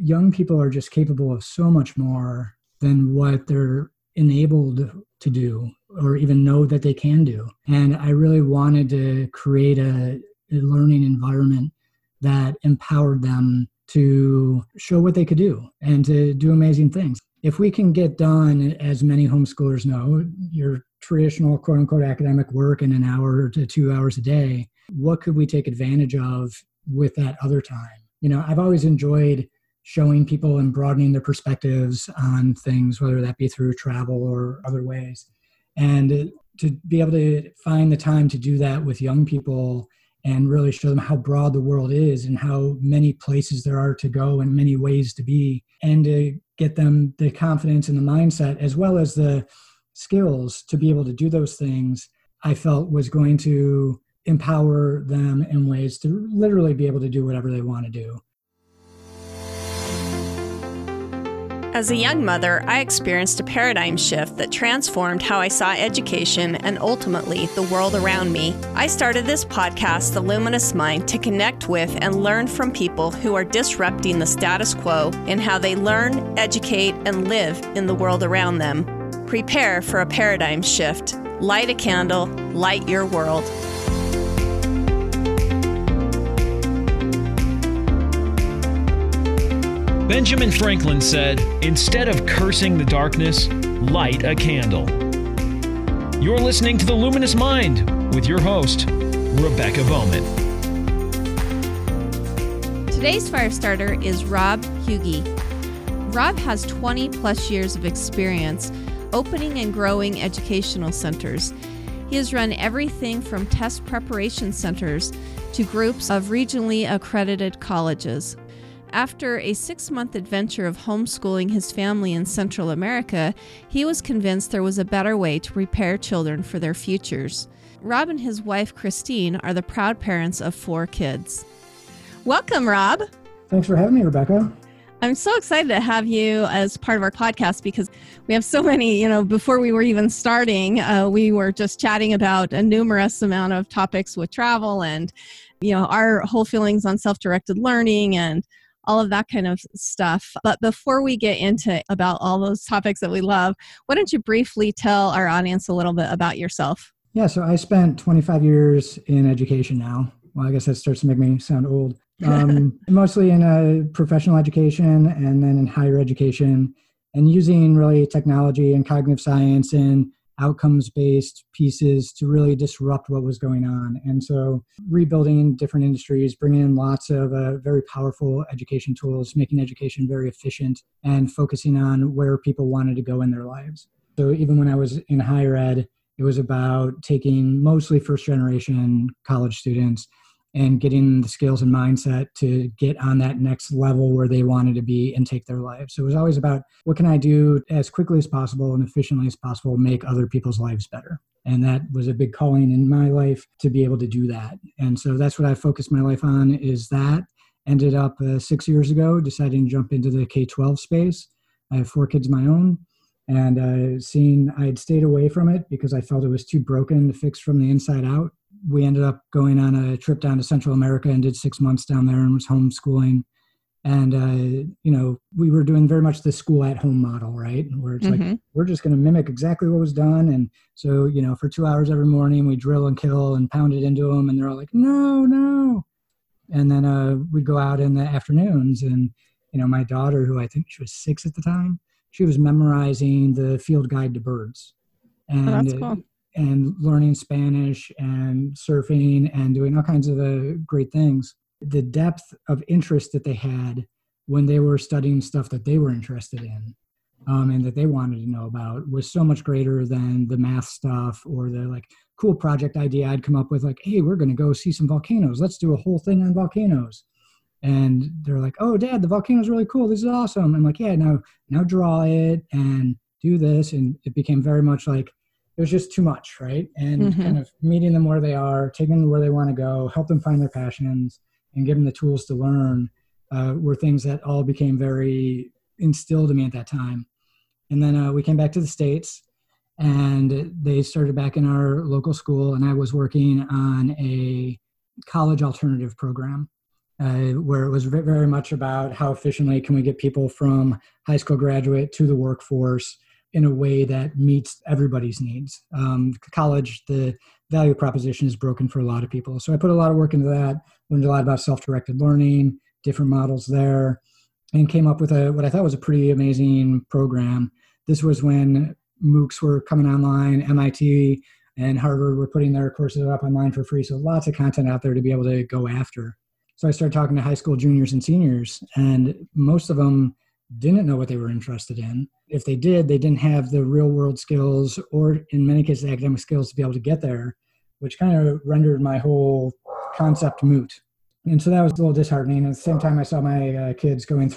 young people are just capable of so much more than what they're enabled to do or even know that they can do. And I really wanted to create a learning environment that empowered them to show what they could do and to do amazing things. If we can get done, as many homeschoolers know, your traditional quote unquote academic work in an hour to 2 hours a day, what could we take advantage of with that other time? You know, I've always enjoyed showing people and broadening their perspectives on things, whether that be through travel or other ways. And to be able to find the time to do that with young people and really show them how broad the world is and how many places there are to go and many ways to be, and to get them the confidence and the mindset as well as the skills to be able to do those things, I felt was going to empower them in ways to literally be able to do whatever they want to do. As a young mother, I experienced a paradigm shift that transformed how I saw education and ultimately the world around me. I started this podcast, The Luminous Mind, to connect with and learn from people who are disrupting the status quo in how they learn, educate, and live in the world around them. Prepare for a paradigm shift. Light a candle, light your world. Benjamin Franklin said, "Instead of cursing the darkness, light a candle." You're listening to The Luminous Mind with your host, Rebecca Bowman. Today's firestarter is Rob Huge. Rob has 20 plus years of experience opening and growing educational centers. He has run everything from test preparation centers to groups of regionally accredited colleges. After a 6-month adventure of homeschooling his family in Central America, he was convinced there was a better way to prepare children for their futures. Rob and his wife, Christine, are the proud parents of 4 kids. Welcome, Rob. Thanks for having me, Rebecca. I'm so excited to have you as part of our podcast because we have so many, before we were even starting, we were just chatting about a numerous amount of topics with travel and, our whole feelings on self-directed learning and all of that kind of stuff. But before we get into about all those topics that we love, why don't you briefly tell our audience a little bit about yourself? Yeah, so I spent 25 years in education now. Well, I guess that starts to make me sound old. Mostly in professional education and then in higher education, and using really technology and cognitive science and outcomes-based pieces to really disrupt what was going on. And so rebuilding different industries, bringing in lots of very powerful education tools, making education very efficient, and focusing on where people wanted to go in their lives. So even when I was in higher ed, it was about taking mostly first-generation college students and getting the skills and mindset to get on that next level where they wanted to be and take their lives. So it was always about, what can I do as quickly as possible and efficiently as possible, make other people's lives better? And that was a big calling in my life to be able to do that. And so that's what I focused my life on, is that. Ended up 6 years ago deciding to jump into the K-12 space. I have 4 kids of my own. And seeing I had stayed away from it because I felt it was too broken to fix from the inside out. We ended up going on a trip down to Central America and did 6 months down there and was homeschooling. And, we were doing very much the school at home model, right? Where it's like, we're just going to mimic exactly what was done. And so, for 2 hours every morning, we drill and kill and pound it into them. And they're all like, no. And then we'd go out in the afternoons. And, my daughter, who I think she was 6 at the time, she was memorizing the field guide to birds. And, that's cool. And learning Spanish and surfing and doing all kinds of great things. The depth of interest that they had when they were studying stuff that they were interested in and that they wanted to know about was so much greater than the math stuff or the cool project idea I'd come up with, hey, we're going to go see some volcanoes. Let's do a whole thing on volcanoes. And they're like, oh, Dad, the volcano's really cool. This is awesome. I'm like, yeah, now draw it and do this. And it became very much it was just too much, right? And kind of meeting them where they are, taking them where they want to go, help them find their passions, and give them the tools to learn were things that all became very instilled in me at that time. And then we came back to the States, and they started back in our local school, and I was working on a college alternative program. where it was very much about how efficiently can we get people from high school graduate to the workforce in a way that meets everybody's needs. College, the value proposition is broken for a lot of people. So I put a lot of work into that, learned a lot about self-directed learning, different models there, and came up with what I thought was a pretty amazing program. This was when MOOCs were coming online, MIT and Harvard were putting their courses up online for free. So lots of content out there to be able to go after. So I started talking to high school juniors and seniors, and most of them didn't know what they were interested in. If they did, they didn't have the real world skills or in many cases the academic skills to be able to get there, which kind of rendered my whole concept moot. And so that was a little disheartening. At the same time, I saw my kids going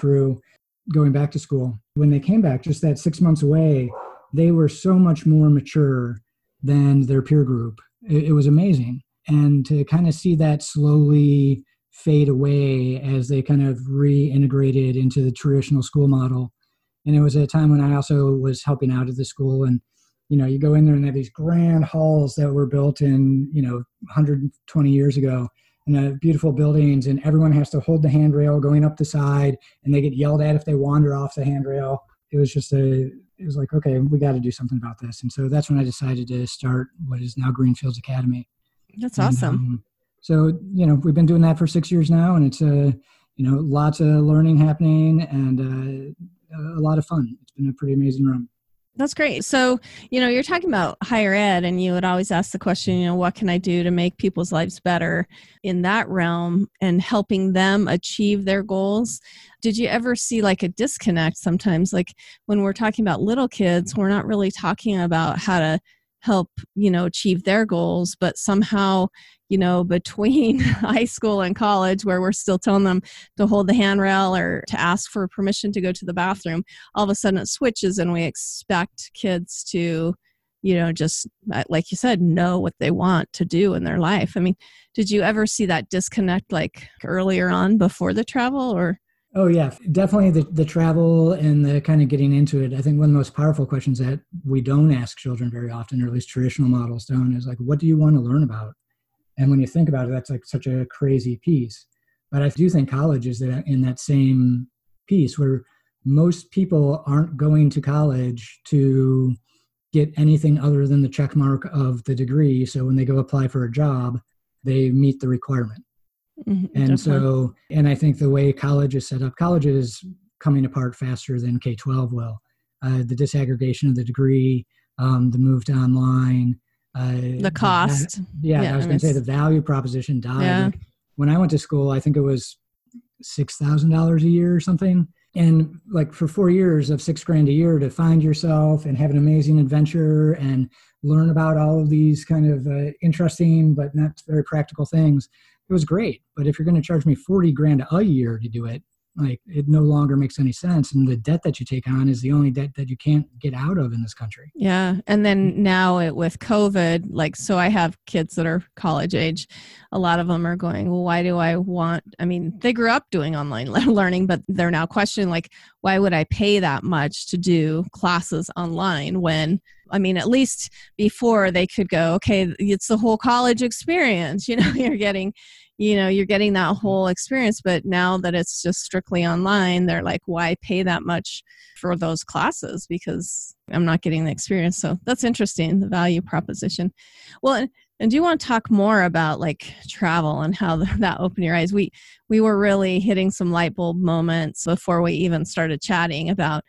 back to school. When they came back, just that 6 months away, they were so much more mature than their peer group. It was amazing. And to kind of see that slowly fade away as they kind of reintegrated into the traditional school model. And it was a time when I also was helping out at the school. And, you know, you go in there and they have these grand halls that were built in, 120 years ago. And beautiful buildings, and everyone has to hold the handrail going up the side, and they get yelled at if they wander off the handrail. It was like, okay, we got to do something about this. And so that's when I decided to start what is now Greenfields Academy. That's awesome. So we've been doing that for 6 years now, and it's lots of learning happening and a lot of fun. It's been a pretty amazing run. That's great. So, you're talking about higher ed, and you would always ask the question, what can I do to make people's lives better in that realm and helping them achieve their goals? Did you ever see a disconnect sometimes? Like when we're talking about little kids, we're not really talking about how to help, achieve their goals, but somehow, between high school and college where we're still telling them to hold the handrail or to ask for permission to go to the bathroom, all of a sudden it switches and we expect kids to, just like you said, know what they want to do in their life. I mean, did you ever see that disconnect earlier on before the travel or? Oh yeah, definitely the travel and the kind of getting into it. I think one of the most powerful questions that we don't ask children very often, or at least traditional models don't, is what do you want to learn about? And when you think about it, that's such a crazy piece. But I do think college is in that same piece where most people aren't going to college to get anything other than the check mark of the degree. So when they go apply for a job, they meet the requirement. Mm-hmm, and definitely. So, and I think the way college is set up, college is coming apart faster than K-12 will. The disaggregation of the degree, the move to online. The cost. I was going to say the value proposition died. Yeah. When I went to school, I think it was $6,000 a year or something. And for 4 years of $6,000 a year to find yourself and have an amazing adventure and learn about all of these kind of interesting but not very practical things. It was great, but if you're going to charge me $40,000 a year to do it, it no longer makes any sense. And the debt that you take on is the only debt that you can't get out of in this country. Yeah. And then now with COVID, so I have kids that are college age. A lot of them are going, well, why do I want, they grew up doing online learning, but they're now questioning why would I pay that much to do classes online when, at least before they could go, okay, it's the whole college experience, you're getting that whole experience. But now that it's just strictly online, they're like, why pay that much for those classes? Because I'm not getting the experience. So that's interesting, the value proposition. Well, and do you want to talk more about travel and how that opened your eyes? We were really hitting some light bulb moments before we even started chatting about,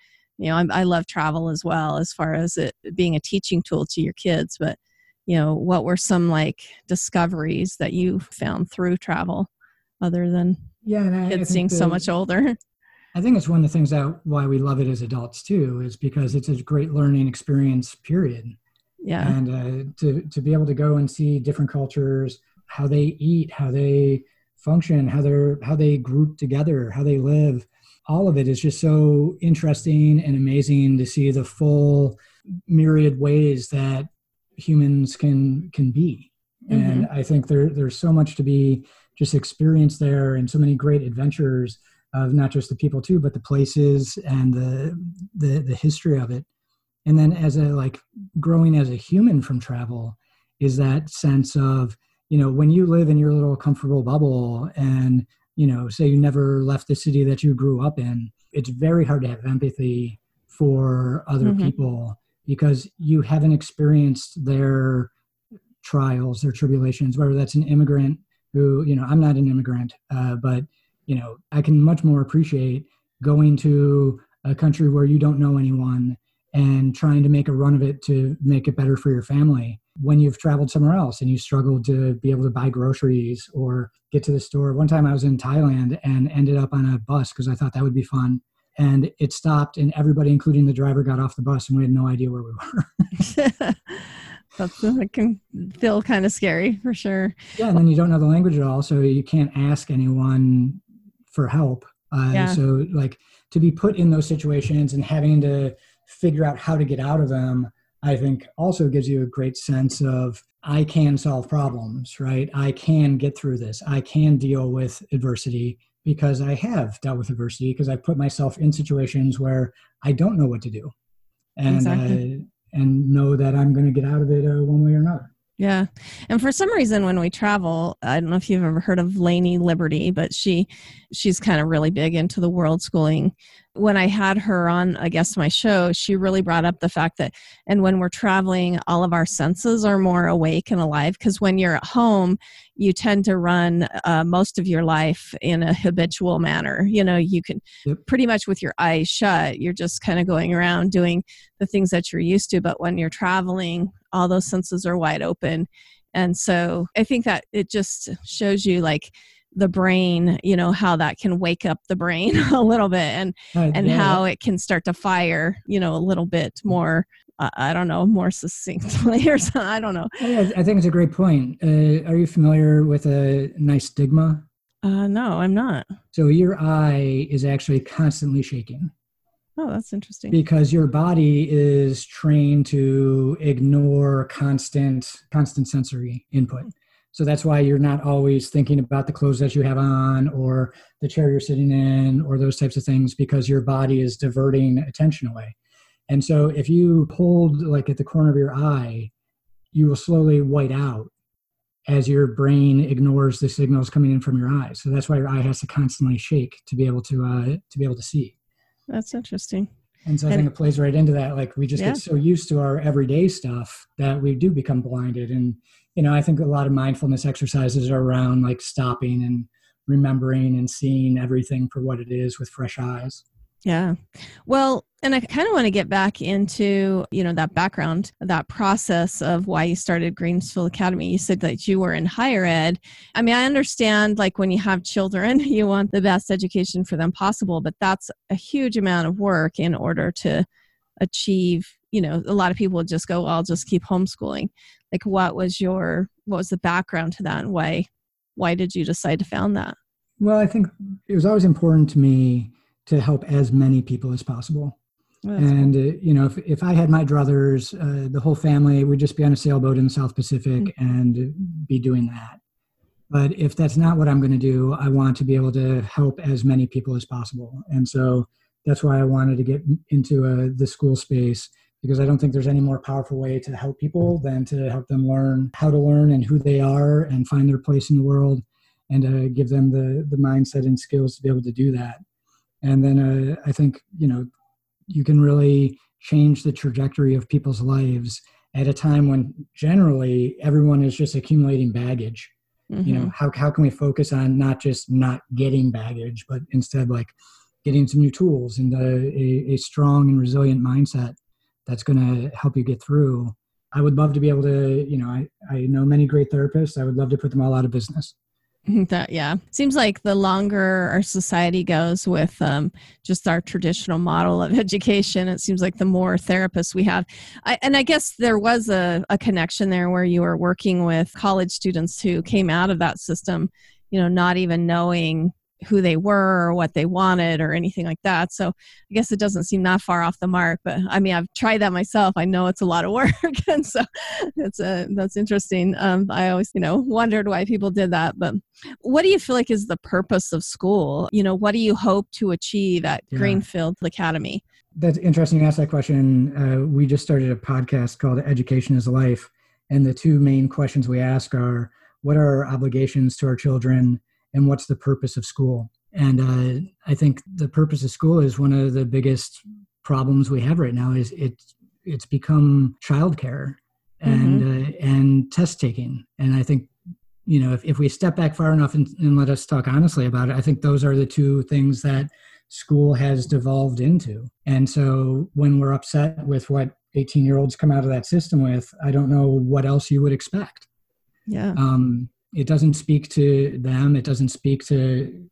I love travel as well, as far as it being a teaching tool to your kids. But, what were some discoveries that you found through travel other than kids seeing so much older? I think it's one of the things why we love it as adults too, is because it's a great learning experience, period. Yeah. And to be able to go and see different cultures, how they eat, how they function, how they group together, how they live, all of it is just so interesting and amazing to see the full myriad ways that humans can be. Mm-hmm. And I think there's so much to be just experienced there, and so many great adventures of not just the people too, but the places and the history of it. And then as a growing as a human from travel is that sense of, when you live in your little comfortable bubble and you know, say you never left the city that you grew up in, it's very hard to have empathy for other mm-hmm. people because you haven't experienced their trials, their tribulations, whether that's an immigrant who, you know, I'm not an immigrant, but, you know, I can much more appreciate going to a country where you don't know anyone and trying to make a run of it to make it better for your family when you've traveled somewhere else and you struggle to be able to buy groceries or get to the store. One time I was in Thailand and ended up on a bus because I thought that would be fun. And it stopped and everybody, including the driver, got off the bus and we had no idea where we were. That can feel kind of scary for sure. Yeah, and then you don't know the language at all, so you can't ask anyone for help. So like to be put in those situations and having to figure out how to get out of them, I think also gives you a great sense of, I can solve problems, right? I can get through this. I can deal with adversity because I have dealt with adversity because I've put myself in situations where I don't know what to do. And exactly. And know that I'm going to get out of it one way or another. Yeah. And for some reason, when we travel, I don't know if you've ever heard of Lainey Liberty, but she's kind of really big into the world schooling. When I had her on, I guess, my show, she really brought up the fact that, and when we're traveling, all of our senses are more awake and alive, because when you're at home, you tend to run most of your life in a habitual manner. You know, you can pretty much with your eyes shut, you're just kind of going around doing the things that you're used to. But when you're traveling, all those senses are wide open. And so I think that it just shows you like the brain, you know, how that can wake up the brain a little bit and how it can start to fire, you know, a little bit more, more succinctly or something. I don't know. I think it's a great point. Are you familiar with a nystagmus? No, I'm not. So your eye is actually constantly shaking. Oh, that's interesting. Because your body is trained to ignore constant sensory input. So that's why you're not always thinking about the clothes that you have on or the chair you're sitting in or those types of things, because your body is diverting attention away. And so if you pulled like at the corner of your eye, you will slowly white out as your brain ignores the signals coming in from your eyes. So that's why your eye has to constantly shake to be able to see. That's interesting. And so I think it plays right into that. Like we just get so used to our everyday stuff that we do become blinded. And, you know, I think a lot of mindfulness exercises are around like stopping and remembering and seeing everything for what it is with fresh eyes. Yeah. Well, and I kind of want to get back into, you know, that background, that process of why you started Greenfields Academy. You said that you were in higher ed. I mean, I understand like when you have children, you want the best education for them possible, but that's a huge amount of work in order to achieve, you know, a lot of people just go, well, I'll just keep homeschooling. Like what was the background to that and why did you decide to found that? Well, I think it was always important to me to help as many people as possible. Well, and, cool. You know, if I had my druthers, the whole family would just be on a sailboat in the South Pacific mm-hmm. and be doing that. But if that's not what I'm going to do, I want to be able to help as many people as possible. And so that's why I wanted to get into the school space, because I don't think there's any more powerful way to help people than to help them learn how to learn and who they are and find their place in the world and give them the mindset and skills to be able to do that. And then I think, you know, you can really change the trajectory of people's lives at a time when generally everyone is just accumulating baggage. Mm-hmm. You know, how can we focus on not just not getting baggage, but instead like getting some new tools and a strong and resilient mindset that's going to help you get through. I would love to be able to, you know, I know many great therapists. I would love to put them all out of business. Seems like the longer our society goes with just our traditional model of education, it seems like the more therapists we have. I guess there was a connection there where you were working with college students who came out of that system, you know, not even knowing who they were or what they wanted or anything like that. So I guess it doesn't seem that far off the mark, but I mean, I've tried that myself. I know it's a lot of work. And so that's interesting. I always, you know, wondered why people did that, but what do you feel like is the purpose of school? You know, what do you hope to achieve at Greenfields Academy? That's interesting. You asked that question. We just started a podcast called Education is Life. And the two main questions we ask are, what are our obligations to our children? and what's the purpose of school. And I think the purpose of school is one of the biggest problems we have right now. Is it's become childcare and test taking. And I think, you know, if we step back far enough and let us talk honestly about it, I think those are the two things that school has devolved into. And so when we're upset with what 18-year-olds come out of that system with, I don't know what else you would expect. Yeah. It doesn't speak to them. It doesn't speak to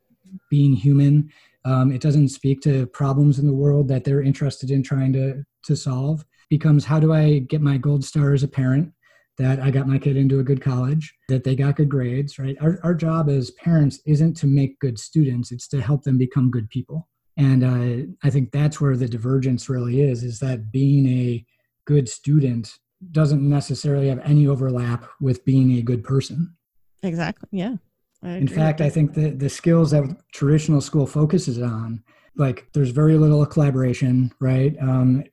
being human. It doesn't speak to problems in the world that they're interested in trying to solve. Becomes, how do I get my gold star as a parent, that I got my kid into a good college, that they got good grades, right? Our job as parents isn't to make good students. It's to help them become good people. And I think that's where the divergence really is that being a good student doesn't necessarily have any overlap with being a good person. Exactly. Yeah. In fact, I think the skills that traditional school focuses on, like there's very little collaboration, right?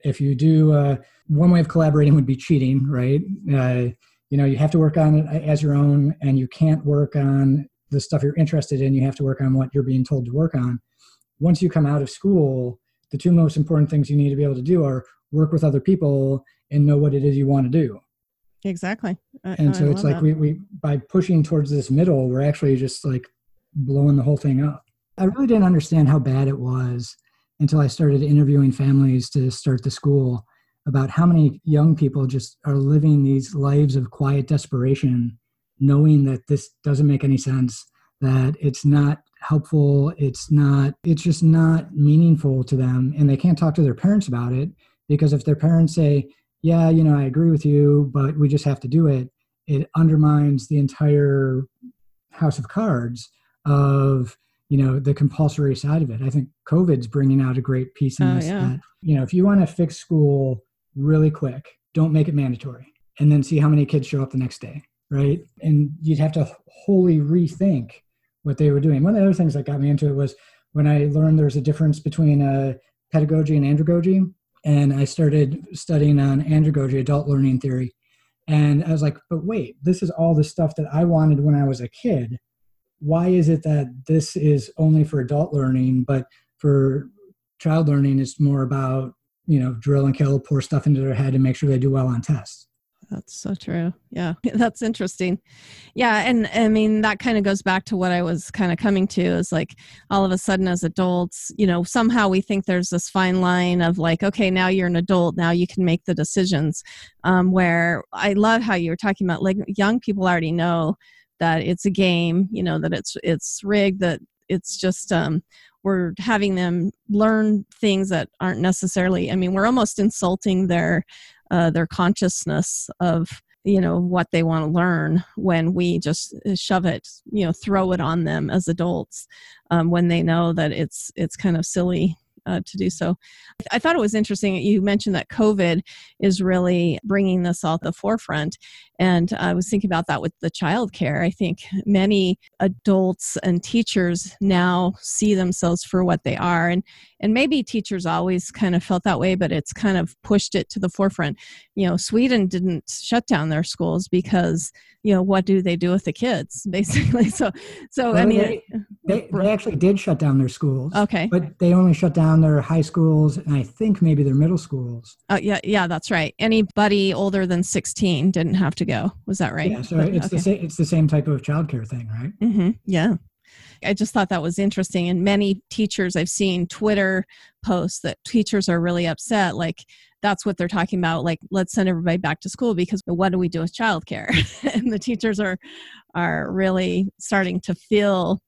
If you do, one way of collaborating would be cheating, right? You know, you have to work on it as your own, and you can't work on the stuff you're interested in. You have to work on what you're being told to work on. Once you come out of school, the two most important things you need to be able to do are work with other people and know what it is you want to do. Exactly. And so it's like we by pushing towards this middle, we're actually just like blowing the whole thing up. I really didn't understand how bad it was until I started interviewing families to start the school about how many young people just are living these lives of quiet desperation, knowing that this doesn't make any sense, that it's not helpful, it's just not meaningful to them. And they can't talk to their parents about it, because if their parents say, yeah, you know, I agree with you, but we just have to do it, it undermines the entire house of cards of, you know, the compulsory side of it. I think COVID's bringing out a great piece in this. Yeah. That, you know, if you want to fix school really quick, don't make it mandatory, and then see how many kids show up the next day, right? And you'd have to wholly rethink what they were doing. One of the other things that got me into it was when I learned there's a difference between pedagogy and andragogy. And I started studying on andragogy, adult learning theory. And I was like, but wait, this is all the stuff that I wanted when I was a kid. Why is it that this is only for adult learning, but for child learning, it's more about, you know, drill and kill, pour stuff into their head and make sure they do well on tests? That's so true. Yeah, that's interesting. Yeah, and I mean, that kind of goes back to what I was kind of coming to, is like all of a sudden as adults, you know, somehow we think there's this fine line of like, okay, now you're an adult, now you can make the decisions, where I love how you were talking about like young people already know that it's a game, you know, that it's rigged, that it's just we're having them learn things that aren't necessarily, I mean, we're almost insulting their consciousness of, you know, what they want to learn when we just shove it, you know, throw it on them as adults, when they know that it's kind of silly to do so. I thought it was interesting that you mentioned that COVID is really bringing this all to the forefront. And I was thinking about that with the childcare. I think many adults and teachers now see themselves for what they are. And maybe teachers always kind of felt that way, but it's kind of pushed it to the forefront. You know, Sweden didn't shut down their schools because, you know, what do they do with the kids, basically? So well, I mean, they actually did shut down their schools. Okay. But they only shut down their high schools and I think maybe their middle schools. Yeah, that's right. Anybody older than 16 didn't have to go. Was that right? Yeah, so it's the same type of childcare thing, right? Mm-hmm. Yeah. I just thought that was interesting. And many teachers, I've seen Twitter posts that teachers are really upset. Like, that's what they're talking about. Like, let's send everybody back to school because what do we do with childcare? And the teachers are really starting to feel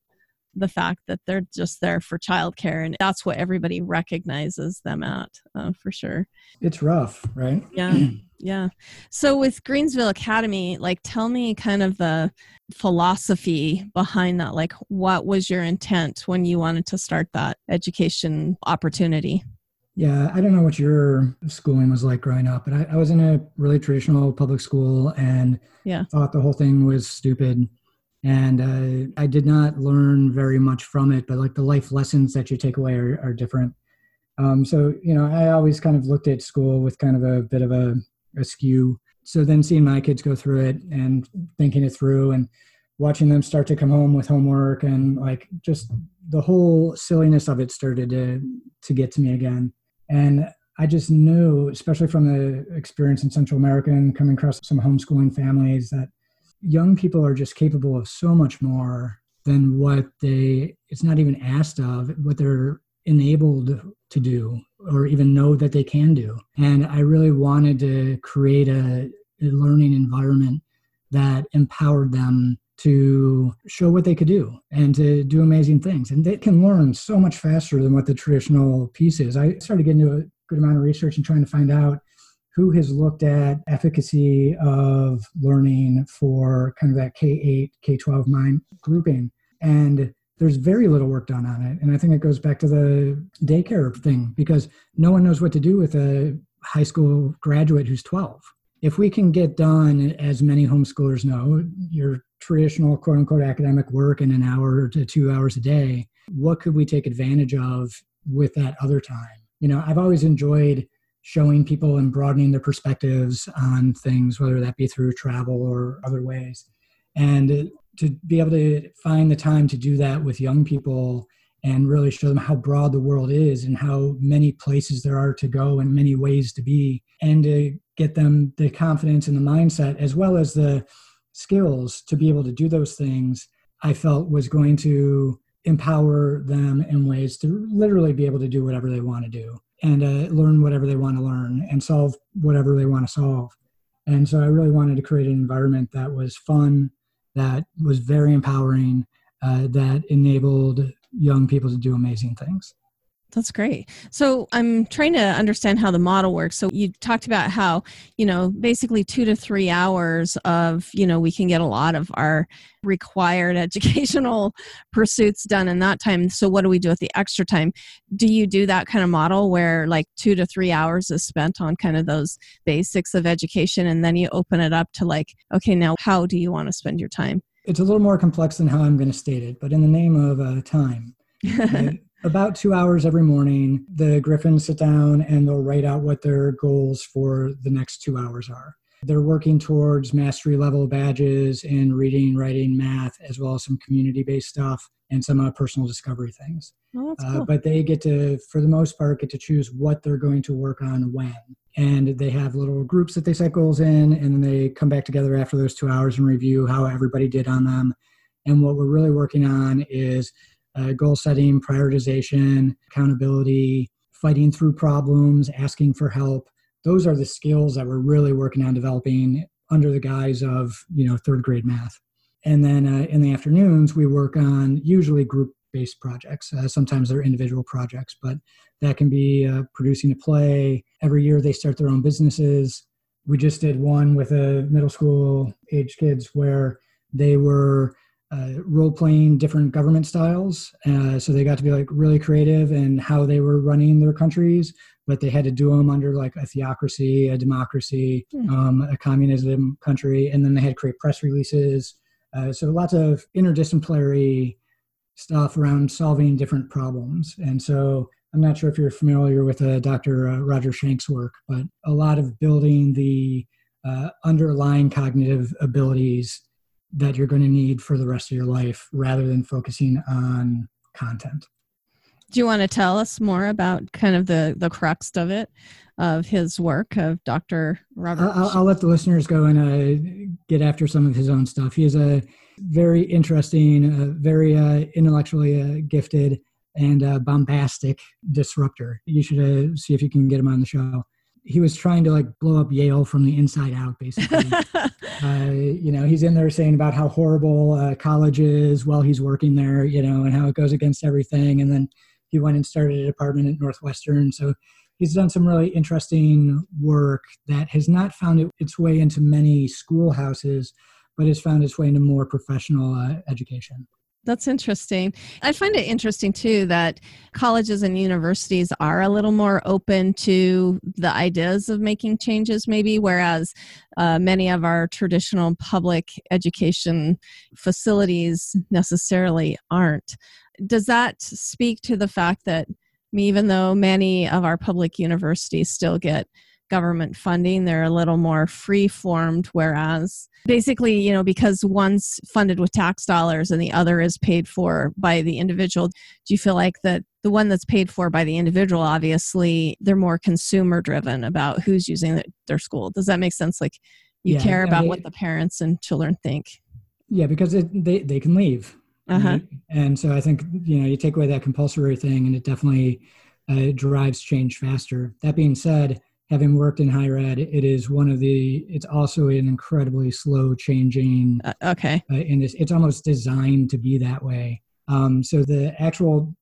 the fact that they're just there for childcare. And that's what everybody recognizes them at, for sure. It's rough, right? Yeah. Yeah. So with Greensville Academy, like, tell me kind of the philosophy behind that. Like, what was your intent when you wanted to start that education opportunity? Yeah. I don't know what your schooling was like growing up, but I was in a really traditional public school and thought the whole thing was stupid. And I did not learn very much from it, but like the life lessons that you take away are different. So, you know, I always kind of looked at school with kind of a bit of a askew. So then seeing my kids go through it and thinking it through and watching them start to come home with homework and like just the whole silliness of it started to get to me again. And I just knew, especially from the experience in Central America and coming across some homeschooling families, that young people are just capable of so much more than what they, it's not even asked of, what they're enabled to do or even know that they can do. And I really wanted to create a learning environment that empowered them to show what they could do and to do amazing things. And they can learn so much faster than what the traditional piece is. I started getting into a good amount of research and trying to find out who has looked at efficacy of learning for kind of that K-8, K-12 mind grouping. And there's very little work done on it. And I think it goes back to the daycare thing, because no one knows what to do with a high school graduate who's 12. If we can get done, as many homeschoolers know, your traditional quote-unquote academic work in an hour to 2 hours a day, what could we take advantage of with that other time? You know, I've always enjoyed showing people and broadening their perspectives on things, whether that be through travel or other ways. And to be able to find the time to do that with young people and really show them how broad the world is and how many places there are to go and many ways to be, and to get them the confidence and the mindset as well as the skills to be able to do those things, I felt was going to empower them in ways to literally be able to do whatever they want to do and learn whatever they want to learn and solve whatever they want to solve. And so I really wanted to create an environment that was fun, that was very empowering, that enabled young people to do amazing things. That's great. So I'm trying to understand how the model works. So you talked about how, you know, basically 2 to 3 hours of, you know, we can get a lot of our required educational pursuits done in that time. So what do we do with the extra time? Do you do that kind of model where like 2 to 3 hours is spent on kind of those basics of education, and then you open it up to like, okay, now how do you want to spend your time? It's a little more complex than how I'm going to state it, but in the name of time. About 2 hours every morning, the Griffins sit down and they'll write out what their goals for the next 2 hours are. They're working towards mastery level badges in reading, writing, math, as well as some community-based stuff and some personal discovery things. Oh, that's cool. But they get to, for the most part, get to choose what they're going to work on when. And they have little groups that they set goals in, and then they come back together after those 2 hours and review how everybody did on them. And what we're really working on is goal setting, prioritization, accountability, fighting through problems, asking for help. Those are the skills that we're really working on developing under the guise of, you know, third grade math. And then in the afternoons, we work on usually group-based projects. Sometimes they're individual projects, but that can be producing a play. Every year they start their own businesses. We just did one with middle school age kids where they were role-playing different government styles. So they got to be like really creative in how they were running their countries, but they had to do them under like a theocracy, a democracy, a communism country. And then they had to create press releases. So lots of interdisciplinary stuff around solving different problems. And so I'm not sure if you're familiar with Dr. Roger Shank's work, but a lot of building the underlying cognitive abilities that you're going to need for the rest of your life rather than focusing on content. Do you want to tell us more about kind of the crux of it, of his work, of Dr. Robert? I'll let the listeners go and get after some of his own stuff. He is a very interesting, very intellectually gifted and bombastic disruptor. You should see if you can get him on the show. He was trying to like blow up Yale from the inside out, basically. You know, he's in there saying about how horrible college is while he's working there, you know, and how it goes against everything. And then he went and started a department at Northwestern. So he's done some really interesting work that has not found its way into many schoolhouses, but has found its way into more professional education. That's interesting. I find it interesting, too, that colleges and universities are a little more open to the ideas of making changes, maybe, whereas many of our traditional public education facilities necessarily aren't. Does that speak to the fact that even though many of our public universities still get government funding, they're a little more free-formed, whereas basically, you know, because one's funded with tax dollars and the other is paid for by the individual, do you feel like that the one that's paid for by the individual, obviously, they're more consumer-driven about who's using their school? Does that make sense? Like, you care about what the parents and children think. Yeah, because they can leave. Uh-huh. Right? And so I think, you know, you take away that compulsory thing and it definitely drives change faster. That being said, having worked in higher ed, it is one of the, it's also an incredibly slow changing. And it's almost designed to be that way. So the actual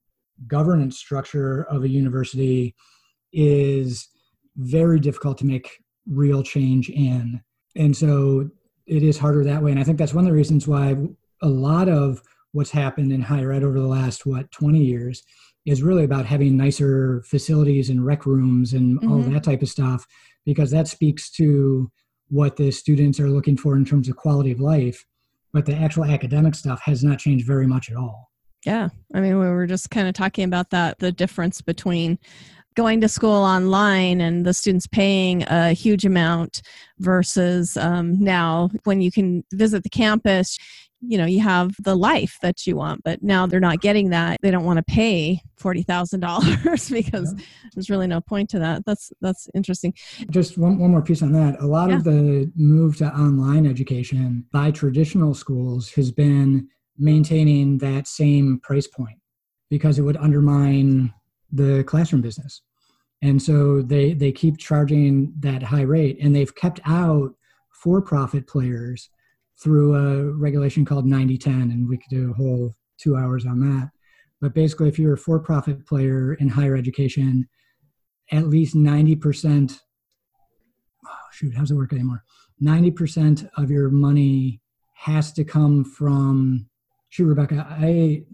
governance structure of a university is very difficult to make real change in. And so it is harder that way. And I think that's one of the reasons why a lot of what's happened in higher ed over the last, 20 years is really about having nicer facilities and rec rooms and all that type of stuff, because that speaks to what the students are looking for in terms of quality of life. But the actual academic stuff has not changed very much at all. Yeah. I mean, we were just kind of talking about that, the difference between going to school online and the students paying a huge amount versus now when you can visit the campus, you know, you have the life that you want, but now they're not getting that. They don't want to pay $40,000 because there's really no point to that. That's interesting. Just one more piece on that. A lot of the move to online education by traditional schools has been maintaining that same price point because it would undermine the classroom business. And so they keep charging that high rate, and they've kept out for-profit players through a regulation called 90-10, and we could do a whole 2 hours on that. But basically, if you're a for-profit player in higher education, at least 90%, 90% of your money has to come from, Rebecca,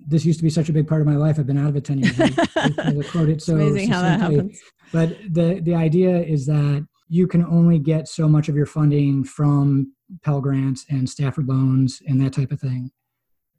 this used to be such a big part of my life. I've been out of it 10 years. I quote it so amazing how that happens. But the idea is that you can only get so much of your funding from Pell Grants and Stafford loans and that type of thing.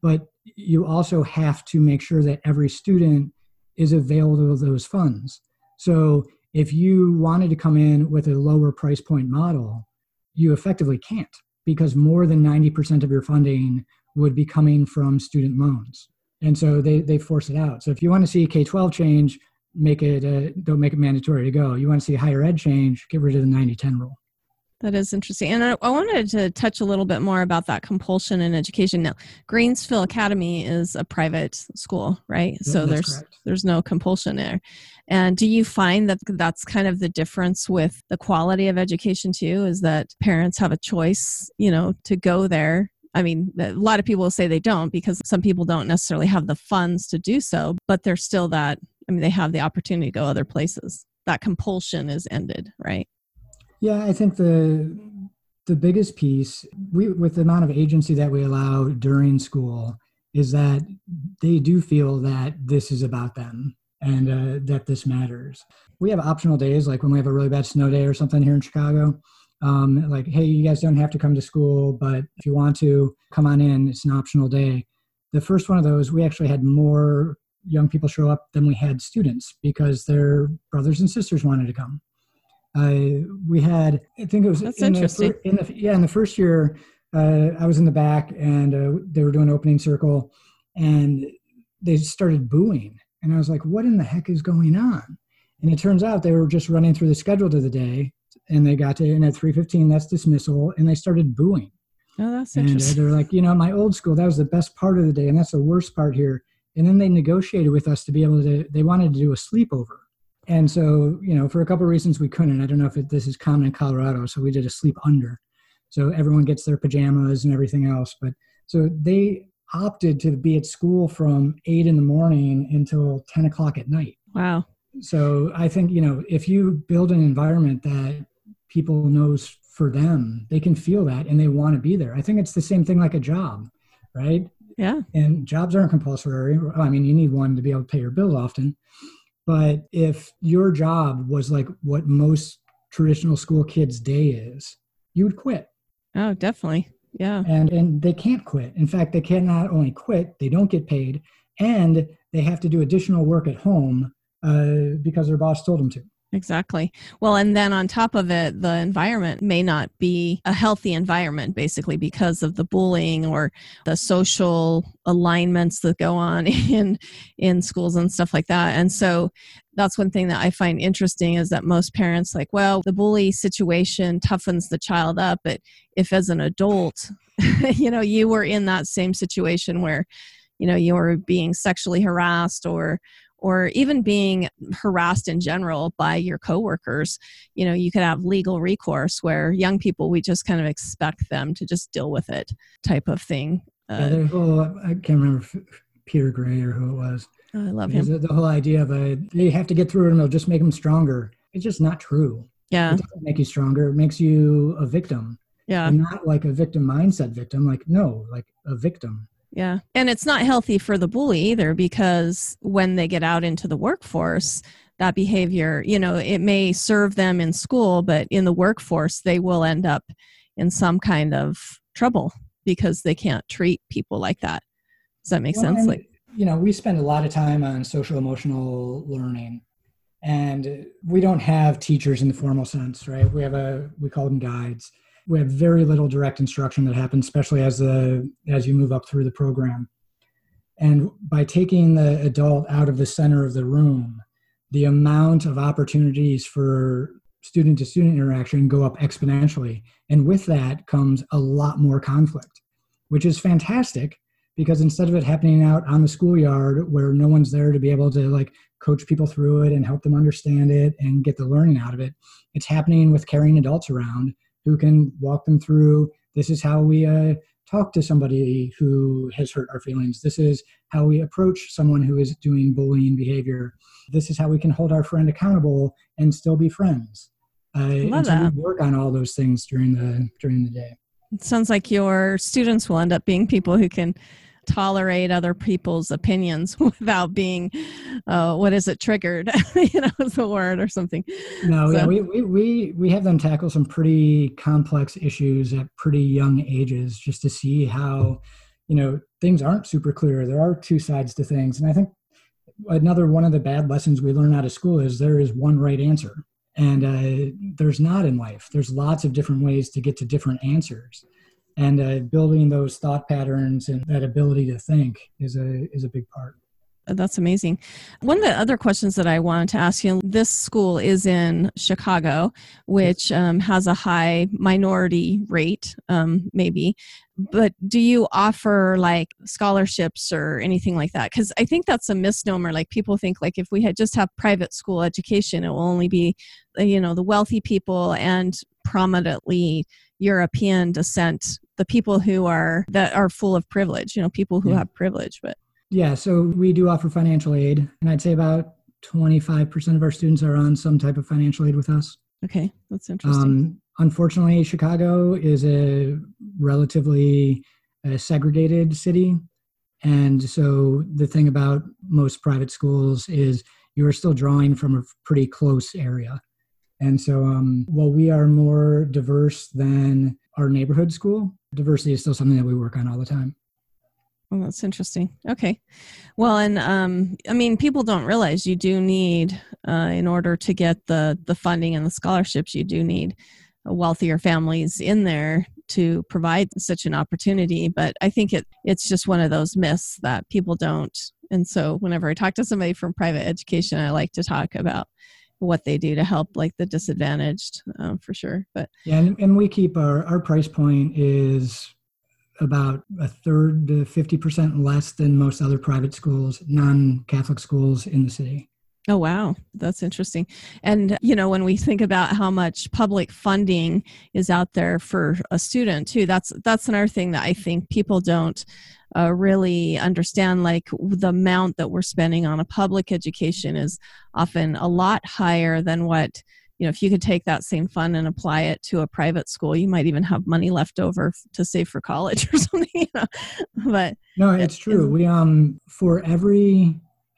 But you also have to make sure that every student is available to those funds. So if you wanted to come in with a lower price point model, you effectively can't, because more than 90% of your funding would be coming from student loans. And so they force it out. So if you want to see K-12 change, don't make it mandatory to go. You want to see higher ed change, get rid of the 90-10 rule. That is interesting. And I wanted to touch a little bit more about that compulsion in education. Now, Greensfield Academy is a private school, right? Yeah, so there's no compulsion there. And do you find that that's kind of the difference with the quality of education too, is that parents have a choice, you know, to go there? I mean, a lot of people will say they don't, because some people don't necessarily have the funds to do so, but there's still that, I mean, they have the opportunity to go other places. That compulsion is ended, right? Yeah, I think the biggest piece, with the amount of agency that we allow during school, is that they do feel that this is about them and that this matters. We have optional days, like when we have a really bad snow day or something here in Chicago. Like, hey, you guys don't have to come to school, but if you want to, come on in. It's an optional day. The first one of those, we actually had more young people show up than we had students, because their brothers and sisters wanted to come. We had, I think it was that's interesting. In the first year, I was in the back, and they were doing an opening circle, and they started booing. And I was like, what in the heck is going on? And it turns out they were just running through the schedule to the day. And they got to, and at 3:15, that's dismissal, and they started booing. Oh, that's interesting. And they're like, you know, my old school, that was the best part of the day, and that's the worst part here. And then they negotiated with us to be able to, they wanted to do a sleepover. And so, you know, for a couple of reasons we couldn't. I don't know if this is common in Colorado, so we did a sleep under. So everyone gets their pajamas and everything else. But so they opted to be at school from 8 in the morning until 10 o'clock at night. Wow. So I think, you know, if you build an environment that people knows for them, they can feel that and they want to be there. I think it's the same thing like a job, right? Yeah. And jobs aren't compulsory. I mean, you need one to be able to pay your bills often. But if your job was like what most traditional school kids' day is, you would quit. Oh, definitely. Yeah. And they can't quit. In fact, they cannot only quit, they don't get paid, and they have to do additional work at home because their boss told them to. Exactly. Well, and then on top of it, the environment may not be a healthy environment, basically, because of the bullying or the social alignments that go on in schools and stuff like that. And so that's one thing that I find interesting is that most parents like, well, the bully situation toughens the child up. But if as an adult, you know, you were in that same situation where, you know, you were being sexually harassed or even being harassed in general by your coworkers, you know, you could have legal recourse where young people, we just kind of expect them to just deal with it type of thing. I can't remember if Peter Gray or who it was. Oh, I love him. The whole idea of they have to get through it and it'll just make them stronger. It's just not true. Yeah. It doesn't make you stronger. It makes you a victim. Yeah. And not like a victim mindset victim. Like, no, like a victim. Yeah. And it's not healthy for the bully either, because when they get out into the workforce, that behavior, you know, it may serve them in school, but in the workforce, they will end up in some kind of trouble because they can't treat people like that. Does that make sense? Like, you know, we spend a lot of time on social emotional learning, and we don't have teachers in the formal sense, right? We call them guides. We have very little direct instruction that happens, especially as you move up through the program. And by taking the adult out of the center of the room, the amount of opportunities for student-to-student interaction go up exponentially. And with that comes a lot more conflict, which is fantastic because instead of it happening out on the schoolyard where no one's there to be able to like coach people through it and help them understand it and get the learning out of it, it's happening with carrying adults around who can walk them through, this is how we talk to somebody who has hurt our feelings. This is how we approach someone who is doing bullying behavior. This is how we can hold our friend accountable and still be friends. We work on all those things during the day. It sounds like your students will end up being people who can tolerate other people's opinions without being, triggered, you know, is the word or something. No, so. Yeah, we have them tackle some pretty complex issues at pretty young ages just to see how, you know, things aren't super clear. There are two sides to things. And I think another one of the bad lessons we learn out of school is there is one right answer. And there's not in life. There's lots of different ways to get to different answers. And building those thought patterns and that ability to think is a big part. That's amazing. One of the other questions that I wanted to ask you, this school is in Chicago, which has a high minority rate, maybe. But do you offer like scholarships or anything like that? Because I think that's a misnomer. Like people think like if we had just have private school education, it will only be, you know, the wealthy people and prominently European descent, the people that are full of privilege, you know, people who have privilege, but. Yeah, so we do offer financial aid, and I'd say about 25% of our students are on some type of financial aid with us. Okay, that's interesting. Unfortunately, Chicago is a relatively segregated city, and so the thing about most private schools is you are still drawing from a pretty close area. And so while we are more diverse than our neighborhood school, diversity is still something that we work on all the time. Well, that's interesting. Okay. Well, and I mean, people don't realize you do need, in order to get the funding and the scholarships, you do need wealthier families in there to provide such an opportunity. But I think it's just one of those myths that people don't. And so whenever I talk to somebody from private education, I like to talk about what they do to help like the disadvantaged for sure. But yeah, and we keep our price point is about a third to 50% less than most other private schools, non-Catholic schools in the city. Oh, wow. That's interesting. And, you know, when we think about how much public funding is out there for a student too, that's another thing that I think people don't really understand. Like the amount that we're spending on a public education is often a lot higher than what, you know, if you could take that same fund and apply it to a private school, you might even have money left over to save for college or something. You know? But no, it's true. We,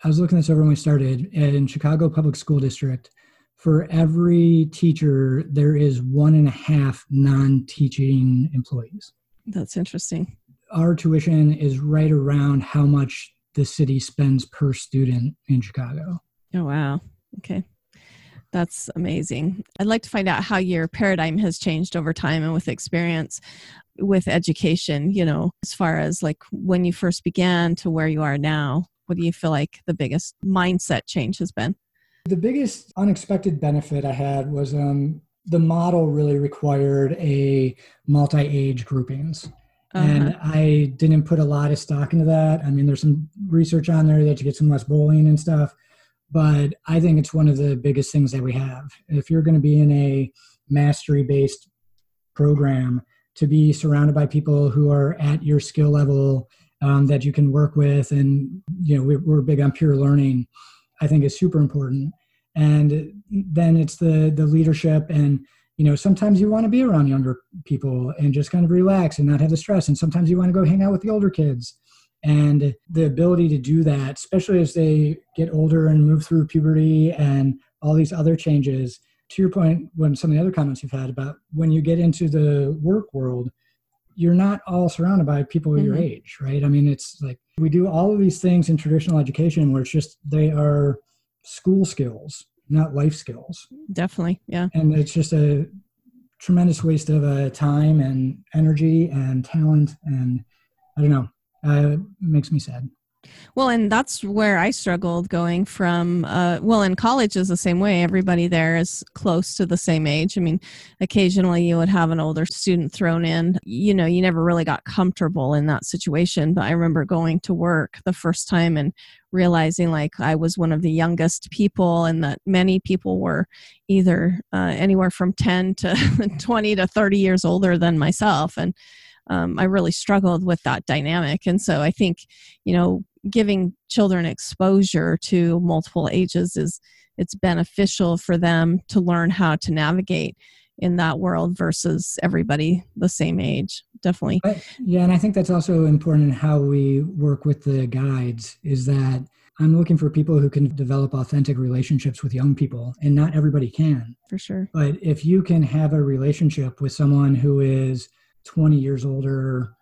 I was looking this over when we started, in Chicago Public School District, for every teacher, there is 1.5 non-teaching employees. That's interesting. Our tuition is right around how much the city spends per student in Chicago. Oh, wow. Okay. That's amazing. I'd like to find out how your paradigm has changed over time and with experience with education, you know, as far as like when you first began to where you are now. What do you feel like the biggest mindset change has been? The biggest unexpected benefit I had was the model really required a multi-age groupings. Uh-huh. And I didn't put a lot of stock into that. I mean, there's some research on there that you get some less bullying and stuff, but I think it's one of the biggest things that we have. If you're going to be in a mastery-based program, to be surrounded by people who are at your skill level that you can work with, and you know, we're big on peer learning, I think is super important. And then it's the leadership, and you know, sometimes you want to be around younger people and just kind of relax and not have the stress. And sometimes you want to go hang out with the older kids. And the ability to do that, especially as they get older and move through puberty and all these other changes, to your point, when some of the other comments you've had about when you get into the work world, you're not all surrounded by people your age, right? I mean, it's like we do all of these things in traditional education where it's just they are school skills, not life skills. Definitely, yeah. And it's just a tremendous waste of time and energy and talent, and I don't know, it makes me sad. Well, and that's where I struggled going from, well, in college is the same way. Everybody there is close to the same age. I mean, occasionally you would have an older student thrown in. You know, you never really got comfortable in that situation. But I remember going to work the first time and realizing like I was one of the youngest people, and that many people were either anywhere from 10 to 20 to 30 years older than myself. And I really struggled with that dynamic. And so I think, you know, giving children exposure to multiple ages it's beneficial for them to learn how to navigate in that world versus everybody the same age. Definitely. Yeah. And I think that's also important in how we work with the guides, is that I'm looking for people who can develop authentic relationships with young people, and not everybody can. For sure. But if you can have a relationship with someone who is 20 years older,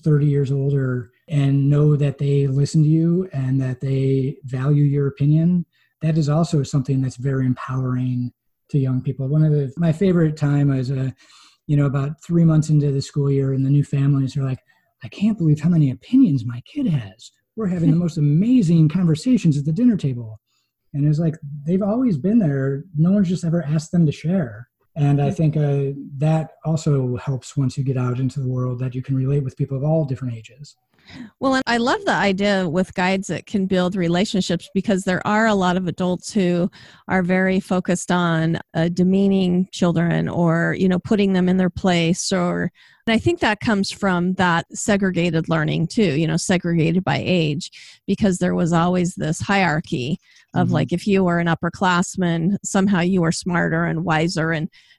30 years older, and know that they listen to you and that they value your opinion, that is also something that's very empowering to young people. One of my favorite time was, you know, about 3 months into the school year, and the new families are like, I can't believe how many opinions my kid has. We're having the most amazing conversations at the dinner table. And it's like, they've always been there. No one's just ever asked them to share. And I think that also helps once you get out into the world, that you can relate with people of all different ages. Well, and I love the idea with guides that can build relationships, because there are a lot of adults who are very focused on demeaning children, or, you know, putting them in their place. And I think that comes from that segregated learning too, you know, segregated by age, because there was always this hierarchy of like, if you were an upperclassman, somehow you were smarter and wiser.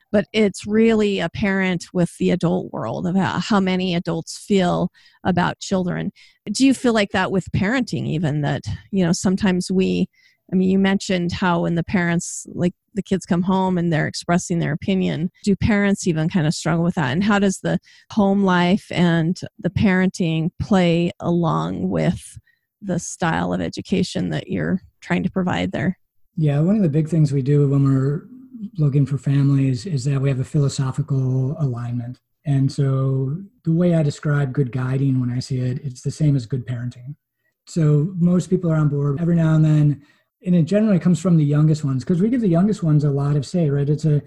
But it's really apparent with the adult world of how many adults feel about children. Do you feel like that with parenting even, that, you know, sometimes you mentioned how when the parents, like the kids come home and they're expressing their opinion, do parents even kind of struggle with that? And how does the home life and the parenting play along with the style of education that you're trying to provide there? Yeah, one of the big things we do when we're looking for families is that we have a philosophical alignment. And so the way I describe good guiding when I see it, it's the same as good parenting. So most people are on board every now and then. And it generally comes from the youngest ones, because we give the youngest ones a lot of say, right? There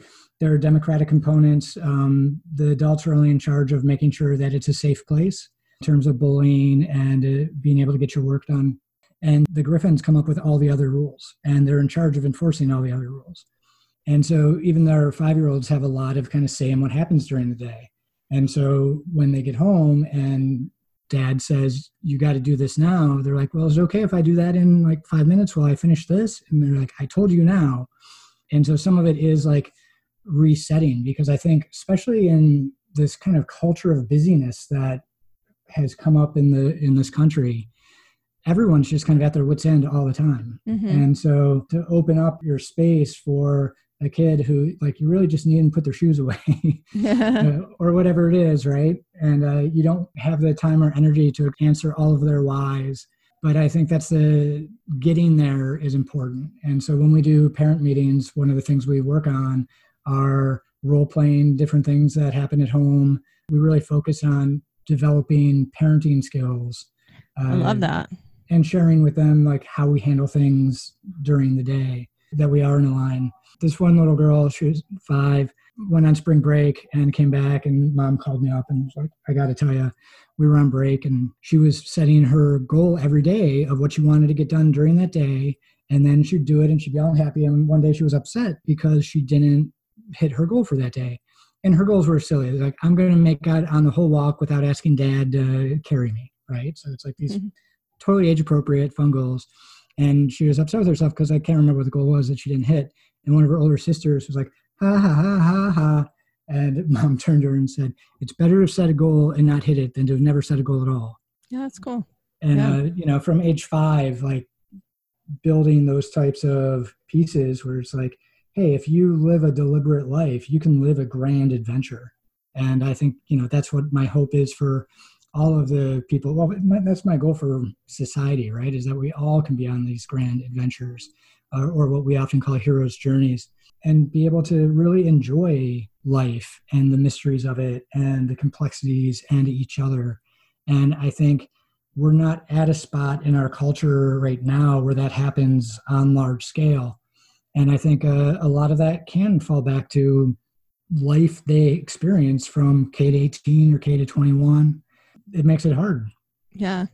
are democratic components. The adults are only in charge of making sure that it's a safe place in terms of bullying and being able to get your work done. And the Griffins come up with all the other rules, and they're in charge of enforcing all the other rules. And so even their 5-year-olds have a lot of kind of say in what happens during the day. And so when they get home and dad says, you got to do this now, they're like, well, is it okay if I do that in like 5 minutes while I finish this? And they're like, I told you now. And so some of it is like resetting, because I think especially in this kind of culture of busyness that has come up in this country, everyone's just kind of at their wits' end all the time. Mm-hmm. And so to open up your space for a kid who, like, you really just need to put their shoes away or whatever it is, right? And you don't have the time or energy to answer all of their whys. But I think that's the getting there is important. And so when we do parent meetings, one of the things we work on are role-playing, different things that happen at home. We really focus on developing parenting skills. I love that. And sharing with them like how we handle things during the day, that we are in a line. This one little girl, she was 5, went on spring break and came back, and mom called me up and was like, I got to tell you, we were on break, and she was setting her goal every day of what she wanted to get done during that day. And then she'd do it and she'd be all happy. And one day she was upset because she didn't hit her goal for that day. And her goals were silly. Like, I'm going to make out on the whole walk without asking dad to carry me. Right. So it's like these totally age appropriate fun goals. And she was upset with herself because I can't remember what the goal was that she didn't hit. And one of her older sisters was like, ha, ha, ha, ha, ha. And mom turned to her and said, it's better to set a goal and not hit it than to have never set a goal at all. Yeah, that's cool. And, you know, from age 5, like building those types of pieces where it's like, hey, if you live a deliberate life, you can live a grand adventure. And I think, you know, that's what my hope is for all of the people. Well, that's my goal for society, right? Is that we all can be on these grand adventures or what we often call hero's journeys, and be able to really enjoy life and the mysteries of it and the complexities and each other. And I think we're not at a spot in our culture right now where that happens on large scale. And I think a lot of that can fall back to life they experience from K to 18 or K to 21. It makes it hard. Yeah.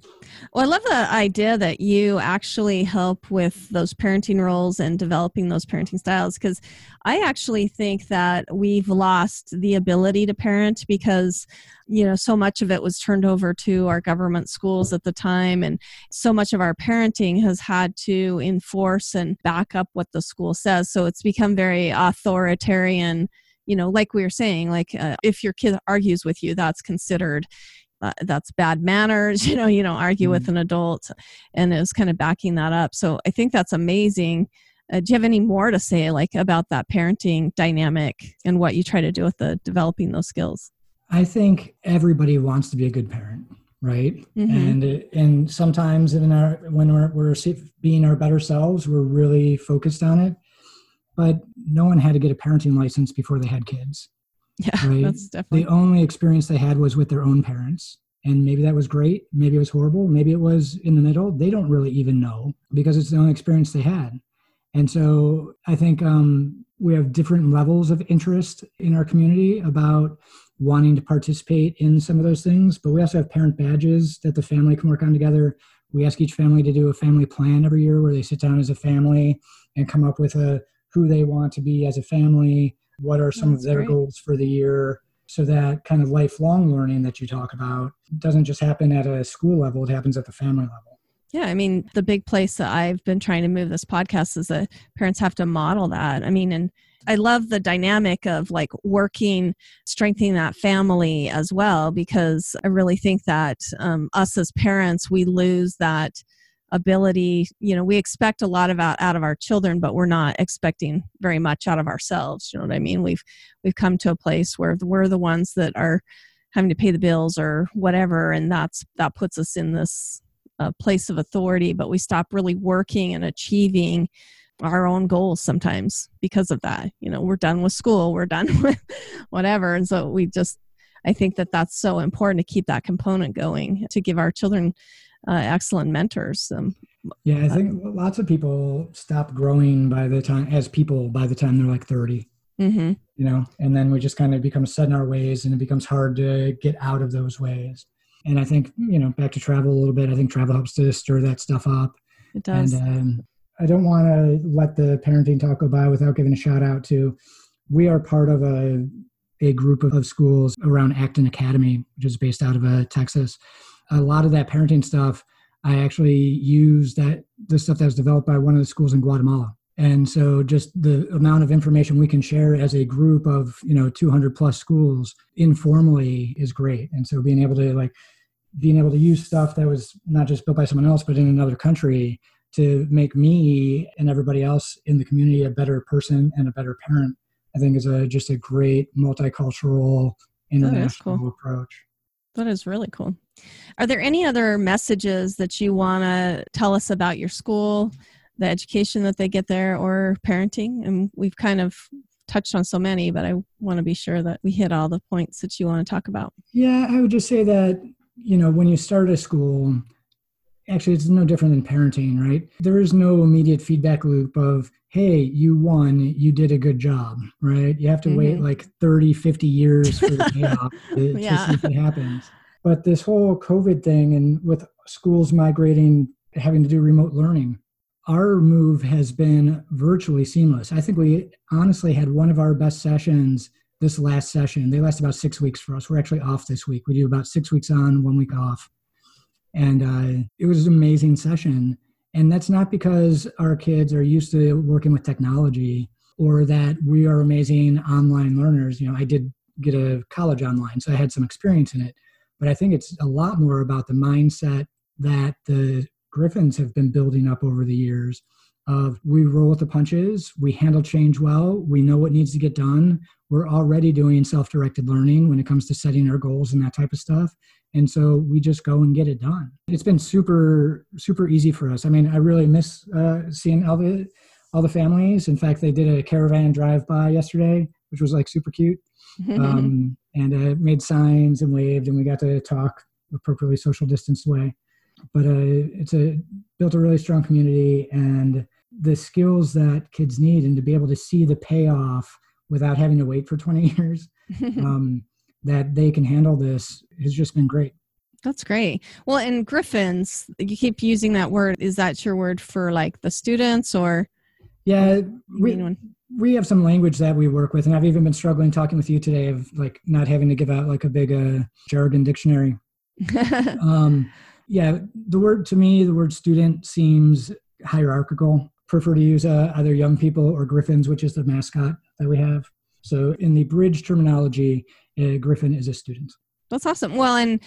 Well, I love the idea that you actually help with those parenting roles and developing those parenting styles, because I actually think that we've lost the ability to parent because, you know, so much of it was turned over to our government schools at the time. And so much of our parenting has had to enforce and back up what the school says. So it's become very authoritarian, you know, like we were saying, like if your kid argues with you, that's considered that's bad manners, you don't argue with an adult, and it was kind of backing that up. So I think that's amazing. Do you have any more to say like about that parenting dynamic and what you try to do with the developing those skills? I think everybody wants to be a good parent, right? And sometimes in our, when we're being our better selves, we're really focused on it, but no one had to get a parenting license before they had kids. Yeah, right? That's definitely the only experience they had was with their own parents. And maybe that was great. Maybe it was horrible. Maybe it was in the middle. They don't really even know because it's the only experience they had. And so I think we have different levels of interest in our community about wanting to participate in some of those things. But we also have parent badges that the family can work on together. We ask each family to do a family plan every year where they sit down as a family and come up with who they want to be as a family. What are some of their goals for the year? So that kind of lifelong learning that you talk about doesn't just happen at a school level. It happens at the family level. Yeah. I mean, the big place that I've been trying to move this podcast is that parents have to model that. I mean, and I love the dynamic of like working, strengthening that family as well, because I really think that us as parents, we lose that ability. You know, we expect a lot of out of our children, but we're not expecting very much out of ourselves. You know what I mean? We've come to a place where we're the ones that are having to pay the bills or whatever. And that puts us in this place of authority, but we stop really working and achieving our own goals sometimes because of that. You know, we're done with school, we're done with whatever. And so I think that that's so important to keep that component going, to give our children excellent mentors. Yeah, I think lots of people stop growing by the time they're like 30, you know, and then we just kind of become set in our ways, and it becomes hard to get out of those ways. And I think, you know, back to travel a little bit, I think travel helps to stir that stuff up. It does. And I don't want to let the parenting talk go by without giving a shout out to, we are part of a group of schools around Acton Academy, which is based out of Texas. A lot of that parenting stuff, I actually use the stuff that was developed by one of the schools in Guatemala. And so just the amount of information we can share as a group of, you know, 200 plus schools informally is great. And so being able to use stuff that was not just built by someone else, but in another country, to make me and everybody else in the community a better person and a better parent, I think is just a great multicultural, international approach. That is really cool. Are there any other messages that you want to tell us about your school, the education that they get there, or parenting? And we've kind of touched on so many, but I want to be sure that we hit all the points that you want to talk about. Yeah, I would just say that, you know, when you start a school, actually it's no different than parenting, right? There is no immediate feedback loop of, hey, you won, you did a good job, right? You have to wait like 30, 50 years for the payoff to see if it happens. But this whole COVID thing, and with schools migrating, having to do remote learning, our move has been virtually seamless. I think we honestly had one of our best sessions this last session. They last about 6 weeks for us. We're actually off this week. We do about 6 weeks on, 1 week off. And it was an amazing session. And that's not because our kids are used to working with technology or that we are amazing online learners. You know, I did get a college online, so I had some experience in it. But I think it's a lot more about the mindset that the Griffins have been building up over the years of, we roll with the punches, we handle change well, we know what needs to get done. We're already doing self-directed learning when it comes to setting our goals and that type of stuff. And so we just go and get it done. It's been super, super easy for us. I mean, I really miss seeing all the families. In fact, they did a caravan drive-by yesterday, which was like super cute. And made signs and waved, and we got to talk appropriately social distance way. But built a really strong community, and the skills that kids need, and to be able to see the payoff without having to wait for 20 years, that they can handle this, has just been great. That's great. Well, and Griffins, you keep using that word. Is that your word for like the students, or? Yeah, we have some language that we work with, and I've even been struggling talking with you today of like not having to give out like a big jargon dictionary. Yeah, the word student seems hierarchical. Prefer to use either young people or Griffins, which is the mascot that we have. So in the bridge terminology, a Griffin is a student. That's awesome. Well, and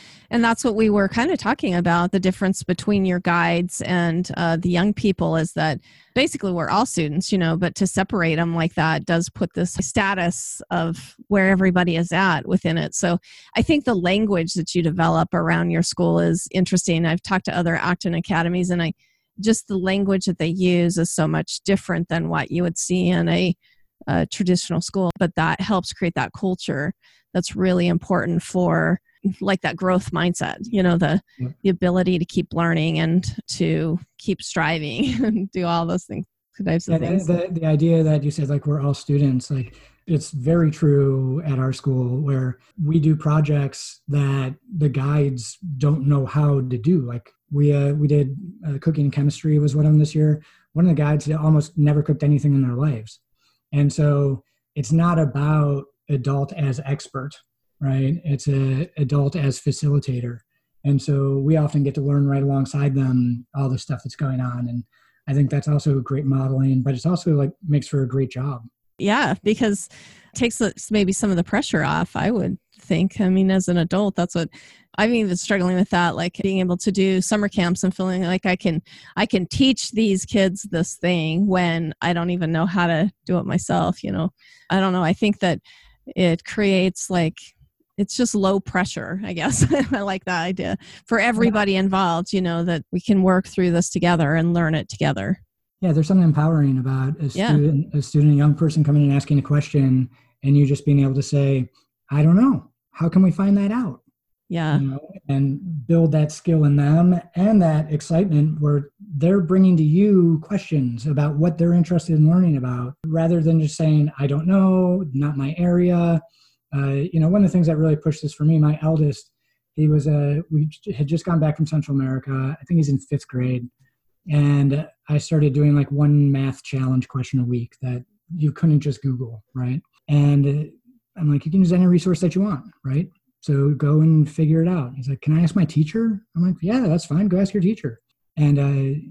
that's what we were kind of talking about, the difference between your guides and the young people, is that basically we're all students, you know, but to separate them like that does put this status of where everybody is at within it. So I think the language that you develop around your school is interesting. I've talked to other Acton Academies, and just the language that they use is so much different than what you would see in a traditional school, but that helps create that culture that's really important for like that growth mindset, you know, the ability to keep learning and to keep striving and do all those things. The idea that you said, like, we're all students, like, it's very true at our school, where we do projects that the guides don't know how to do. Like we did cooking and chemistry was one of them this year. One of the guides that almost never cooked anything in their lives. And so it's not about adult as expert, right? It's a adult as facilitator. And so we often get to learn right alongside them all the stuff that's going on. And I think that's also great modeling, but it's also like makes for a great job. Yeah, because it takes maybe some of the pressure off, I would think. I mean, as an adult, that's what I've even been struggling with, that, like being able to do summer camps and feeling like I can teach these kids this thing when I don't even know how to do it myself, you know. I don't know. I think that it creates like, it's just low pressure, I guess. I like that idea for everybody involved, you know, that we can work through this together and learn it together. Yeah, there's something empowering about a young person coming and asking a question, and you just being able to say, I don't know, how can we find that out? Yeah. You know, and build that skill in them and that excitement where they're bringing to you questions about what they're interested in learning about, rather than just saying, I don't know, not my area. You know, one of the things that really pushed this for me, my eldest, we had just gone back from Central America. I think he's in 5th grade. And I started doing like one math challenge question a week that you couldn't just Google, right? And I'm like, you can use any resource that you want, right? So go and figure it out. He's like, can I ask my teacher? I'm like, yeah, that's fine. Go ask your teacher. And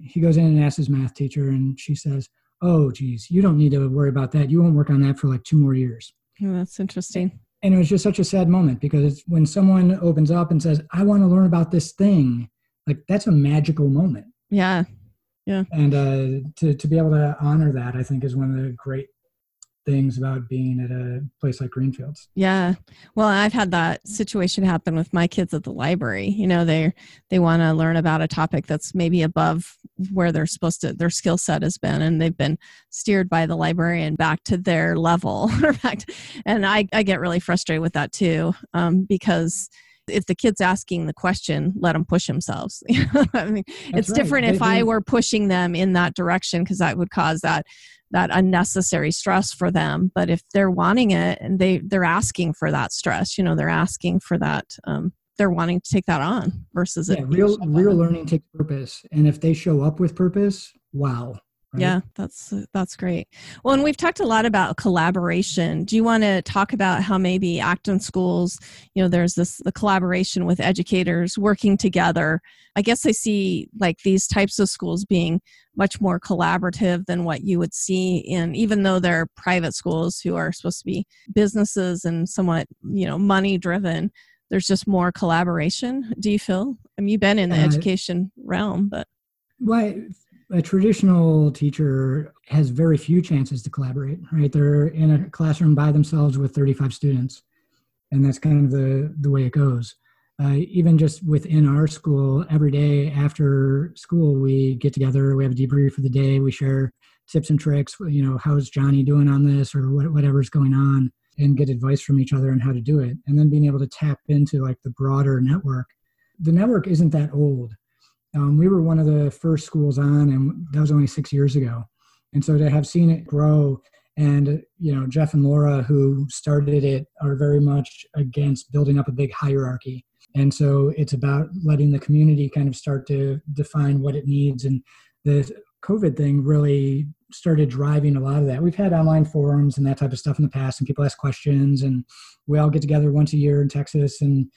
he goes in and asks his math teacher, and she says, oh, geez, you don't need to worry about that. You won't work on that for like 2 more years. Oh, that's interesting. And it was just such a sad moment, because when someone opens up and says, I want to learn about this thing, like, that's a magical moment. Yeah. Yeah. And to be able to honor that, I think, is one of the great things about being at a place like Greenfields. Yeah. Well, I've had that situation happen with my kids at the library. You know, they want to learn about a topic that's maybe above where they're supposed to, their skill set has been, and they've been steered by the librarian back to their level. And I get really frustrated with that too, because if the kid's asking the question, let them push themselves. I mean, that's different if I were pushing them in that direction, because that would cause that unnecessary stress for them. But if they're wanting it and they're asking for that stress, you know, they're asking for that, they're wanting to take that on versus it. Real learning takes purpose. And if they show up with purpose, wow. Right? Yeah, that's great. Well, and we've talked a lot about collaboration. Do you want to talk about how maybe Acton schools, you know, there's the collaboration with educators working together? I guess I see like these types of schools being much more collaborative than what you would see in, even though they're private schools who are supposed to be businesses and somewhat, you know, money driven. There's just more collaboration. Do you feel? I mean, you've been in the education realm, but a traditional teacher has very few chances to collaborate, right? They're in a classroom by themselves with 35 students, and that's kind of the way it goes. Even just within our school, every day after school, we get together, we have a debrief for the day, we share tips and tricks, you know, how's Johnny doing on this or whatever's going on, and get advice from each other on how to do it. And then being able to tap into like the broader network. The network isn't that old. We were one of the first schools on, and that was only 6 years ago. And so to have seen it grow, and, you know, Jeff and Laura, who started it, are very much against building up a big hierarchy. And so it's about letting the community kind of start to define what it needs. And the COVID thing really started driving a lot of that. We've had online forums and that type of stuff in the past, and people ask questions, and we all get together once a year in Texas and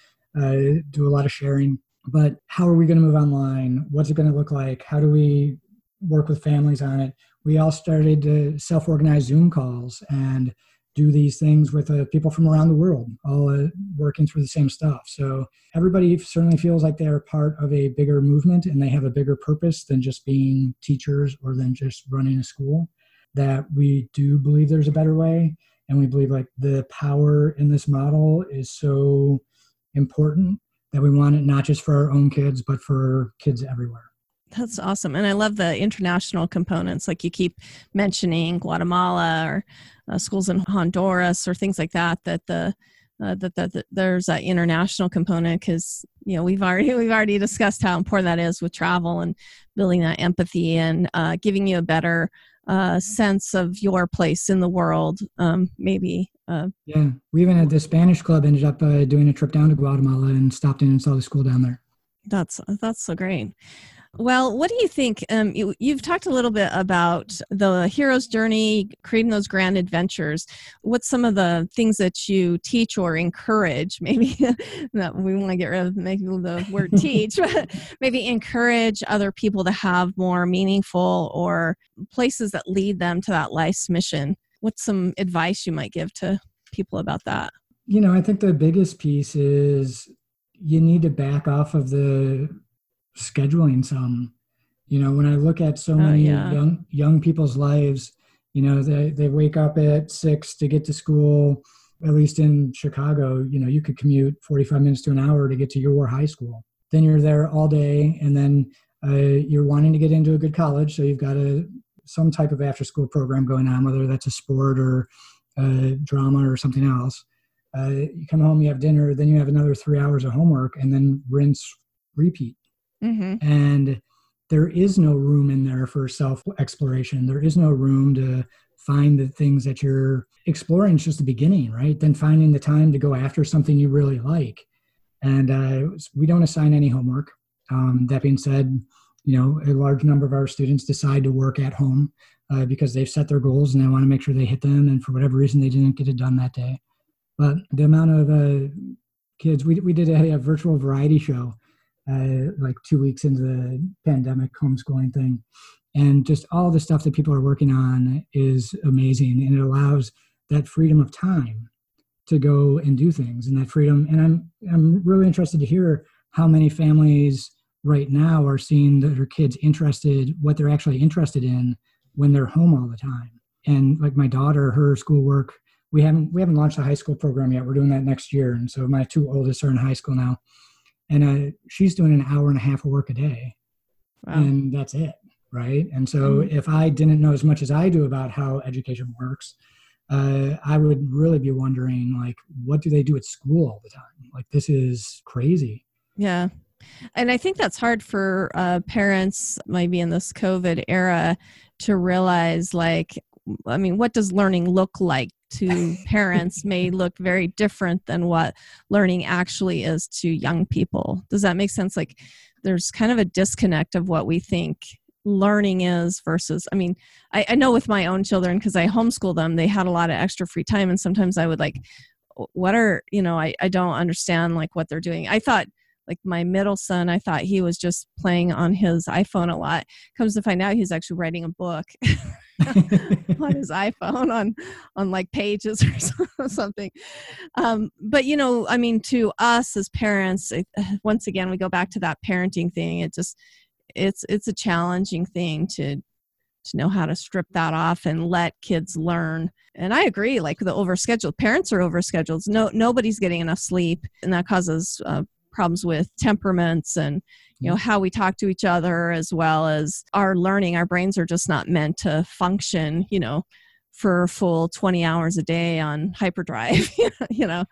do a lot of sharing. But how are we going to move online? What's it going to look like? How do we work with families on it? We all started to self-organize Zoom calls and do these things with people from around the world, all working through the same stuff. So everybody certainly feels like they're part of a bigger movement, and they have a bigger purpose than just being teachers or than just running a school, that we do believe there's a better way. And we believe like the power in this model is so important that we want it not just for our own kids, but for kids everywhere. That's awesome. And I love the international components, like you keep mentioning Guatemala or schools in Honduras or things like that, that there's that international component, because, you know, we've already discussed how important that is with travel and building that empathy and giving you a better sense of your place in the world, maybe. Yeah, we even had the Spanish club ended up doing a trip down to Guatemala and stopped in and saw the school down there. That's so great. Well, what do you think? You've talked a little bit about the hero's journey, creating those grand adventures. What's some of the things that you teach or encourage? Maybe that we want to get rid of maybe the word teach, but maybe encourage other people to have more meaningful or places that lead them to that life's mission. What's some advice you might give to people about that? You know, I think the biggest piece is you need to back off of the scheduling some. You know, when I look at so many young people's lives, you know, they wake up at 6 to get to school. At least in Chicago, you know, you could commute 45 minutes to an hour to get to your high school. Then you're there all day, and then you're wanting to get into a good college, so you've got some type of after school program going on, whether that's a sport or a drama or something else. You come home, you have dinner, then you have another 3 hours of homework, and then rinse, repeat. Mm-hmm. And there is no room in there for self-exploration. There is no room to find the things that you're exploring. It's just the beginning, right? Then finding the time to go after something you really like. And we don't assign any homework. That being said, you know, a large number of our students decide to work at home because they've set their goals and they want to make sure they hit them. And for whatever reason, they didn't get it done that day. But the amount of kids, we did a virtual variety show like 2 weeks into the pandemic homeschooling thing. And just all the stuff that people are working on is amazing. And it allows that freedom of time to go and do things, and that freedom. And I'm really interested to hear how many families right now are seeing their kids interested, what they're actually interested in when they're home all the time. And like my daughter, her schoolwork, we haven't launched a high school program yet. We're doing that next year. And so my two oldest are in high school now, and she's doing an hour and a half of work a day. Wow. And that's it. Right. And so if I didn't know as much as I do about how education works, I would really be wondering, like, what do they do at school all the time? Like, this is crazy. Yeah. And I think that's hard for parents, maybe in this COVID era, to realize, like, I mean, what does learning look like to parents may look very different than what learning actually is to young people. Does that make sense? Like, there's kind of a disconnect of what we think learning is versus, I mean, I know with my own children, because I homeschool them, they had a lot of extra free time. And sometimes I would like, what are, you know, I don't understand like what they're doing. I thought, like my middle son, I thought he was just playing on his iPhone a lot. Comes to find out he's actually writing a book on his iPhone on like Pages or something. But, you know, I mean, to us as parents, once again, we go back to that parenting thing. It just, it's a challenging thing to know how to strip that off and let kids learn. And I agree, like the overscheduled parents are overscheduled. Nobody's getting enough sleep, and that causes problems with temperaments and, you know, how we talk to each other, as well as our learning. Our brains are just not meant to function, you know, for a full 20 hours a day on hyperdrive, you know.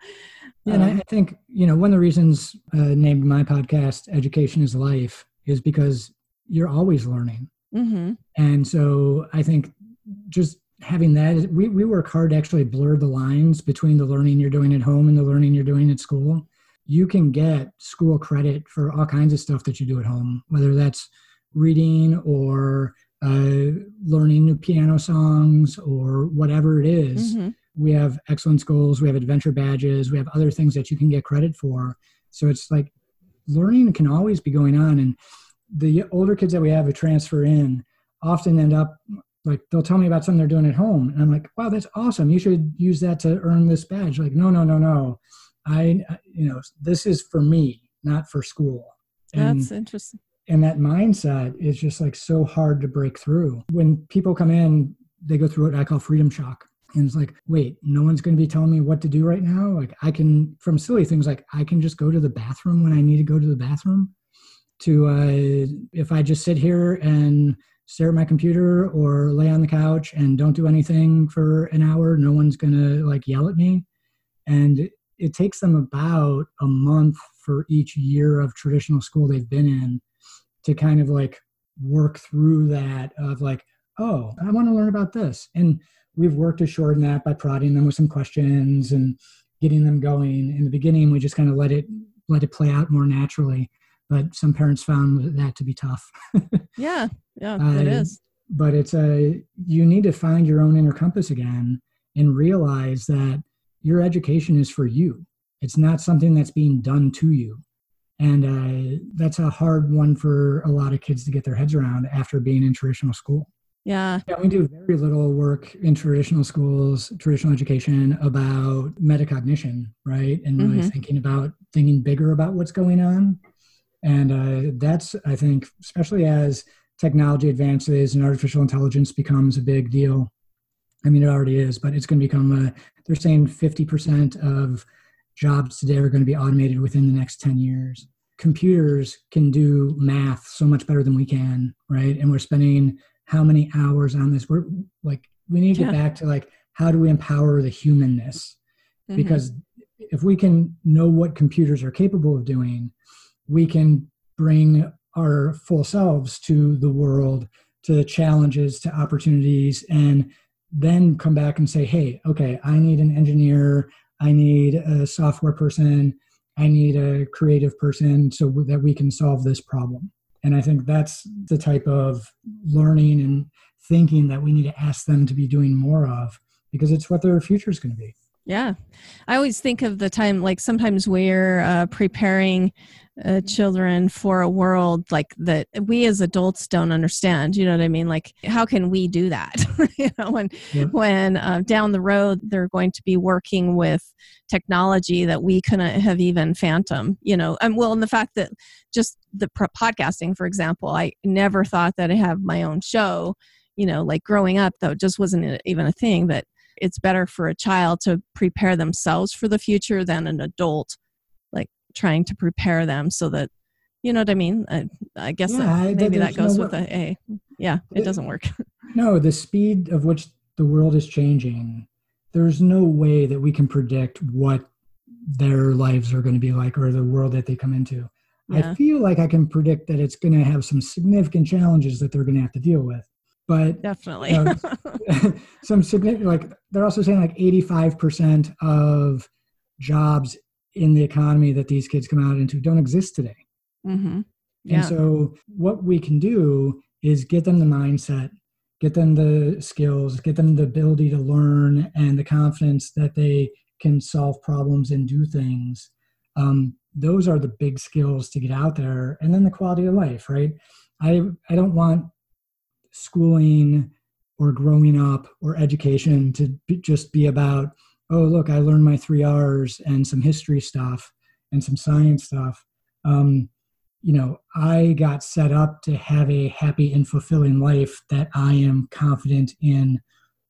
And I think, you know, one of the reasons named my podcast Education is Life is because you're always learning. Mm-hmm. And so I think just having that, we work hard to actually blur the lines between the learning you're doing at home and the learning you're doing at school. You can get school credit for all kinds of stuff that you do at home, whether that's reading or learning new piano songs or whatever it is. Mm-hmm. We have excellence goals. We have adventure badges. We have other things that you can get credit for. So it's like learning can always be going on. And the older kids that we have who transfer in often end up like, they'll tell me about something they're doing at home. And I'm like, wow, that's awesome. You should use that to earn this badge. Like, no. This is for me, not for school. And that's interesting. And that mindset is just like so hard to break through. When people come in, they go through what I call freedom shock. And it's like, wait, no one's going to be telling me what to do right now. Like I can, from silly things, like I can just go to the bathroom when I need to go to the bathroom to, if I just sit here and stare at my computer or lay on the couch and don't do anything for an hour, no one's going to like yell at me. And it takes them about a month for each year of traditional school they've been in to kind of like work through that of like, oh, I want to learn about this. And we've worked to shorten that by prodding them with some questions and getting them going. In the beginning, we just kind of let it play out more naturally. But some parents found that to be tough. Yeah, it is. But it's you need to find your own inner compass again and realize that your education is for you. It's not something that's being done to you. And that's a hard one for a lot of kids to get their heads around after being in traditional school. Yeah, we do very little work in traditional schools, traditional education about metacognition, right? And really thinking bigger about what's going on. And that's, I think, especially as technology advances and artificial intelligence becomes a big deal. I mean, it already is, but it's going to become they're saying 50% of jobs today are going to be automated within the next 10 years. Computers can do math so much better than we can, right? And we're spending how many hours on this? We're like, we need to get back to like, how do we empower the humanness? Mm-hmm. Because if we can know what computers are capable of doing, we can bring our full selves to the world, to challenges, to opportunities, and then come back and say, hey, okay, I need an engineer, I need a software person, I need a creative person so that we can solve this problem. And I think that's the type of learning and thinking that we need to ask them to be doing more of, because it's what their future is going to be. Yeah. I always think of the time, like sometimes we're preparing children for a world like that we as adults don't understand. You know what I mean? Like, how can we do that? You know, when down the road, they're going to be working with technology that we couldn't have even phantomed, you know. And the fact that just the podcasting, for example, I never thought that I'd have my own show, you know, like growing up, though, just wasn't even a thing, that it's better for a child to prepare themselves for the future than an adult, like trying to prepare them so that, you know what I mean? I guess maybe that goes with it doesn't work. No, the speed of which the world is changing, there's no way that we can predict what their lives are going to be like or the world that they come into. Yeah. I feel like I can predict that it's going to have some significant challenges that they're going to have to deal with. But definitely some significant, like they're also saying like 85% of jobs in the economy that these kids come out into don't exist today. Mm-hmm. Yeah. And so what we can do is get them the mindset, get them the skills, get them the ability to learn and the confidence that they can solve problems and do things. Those are the big skills to get out there. And then the quality of life, right? I don't want schooling or growing up or education to just be about, oh, look, I learned my 3 R's and some history stuff and some science stuff. You know, I got set up to have a happy and fulfilling life that I am confident in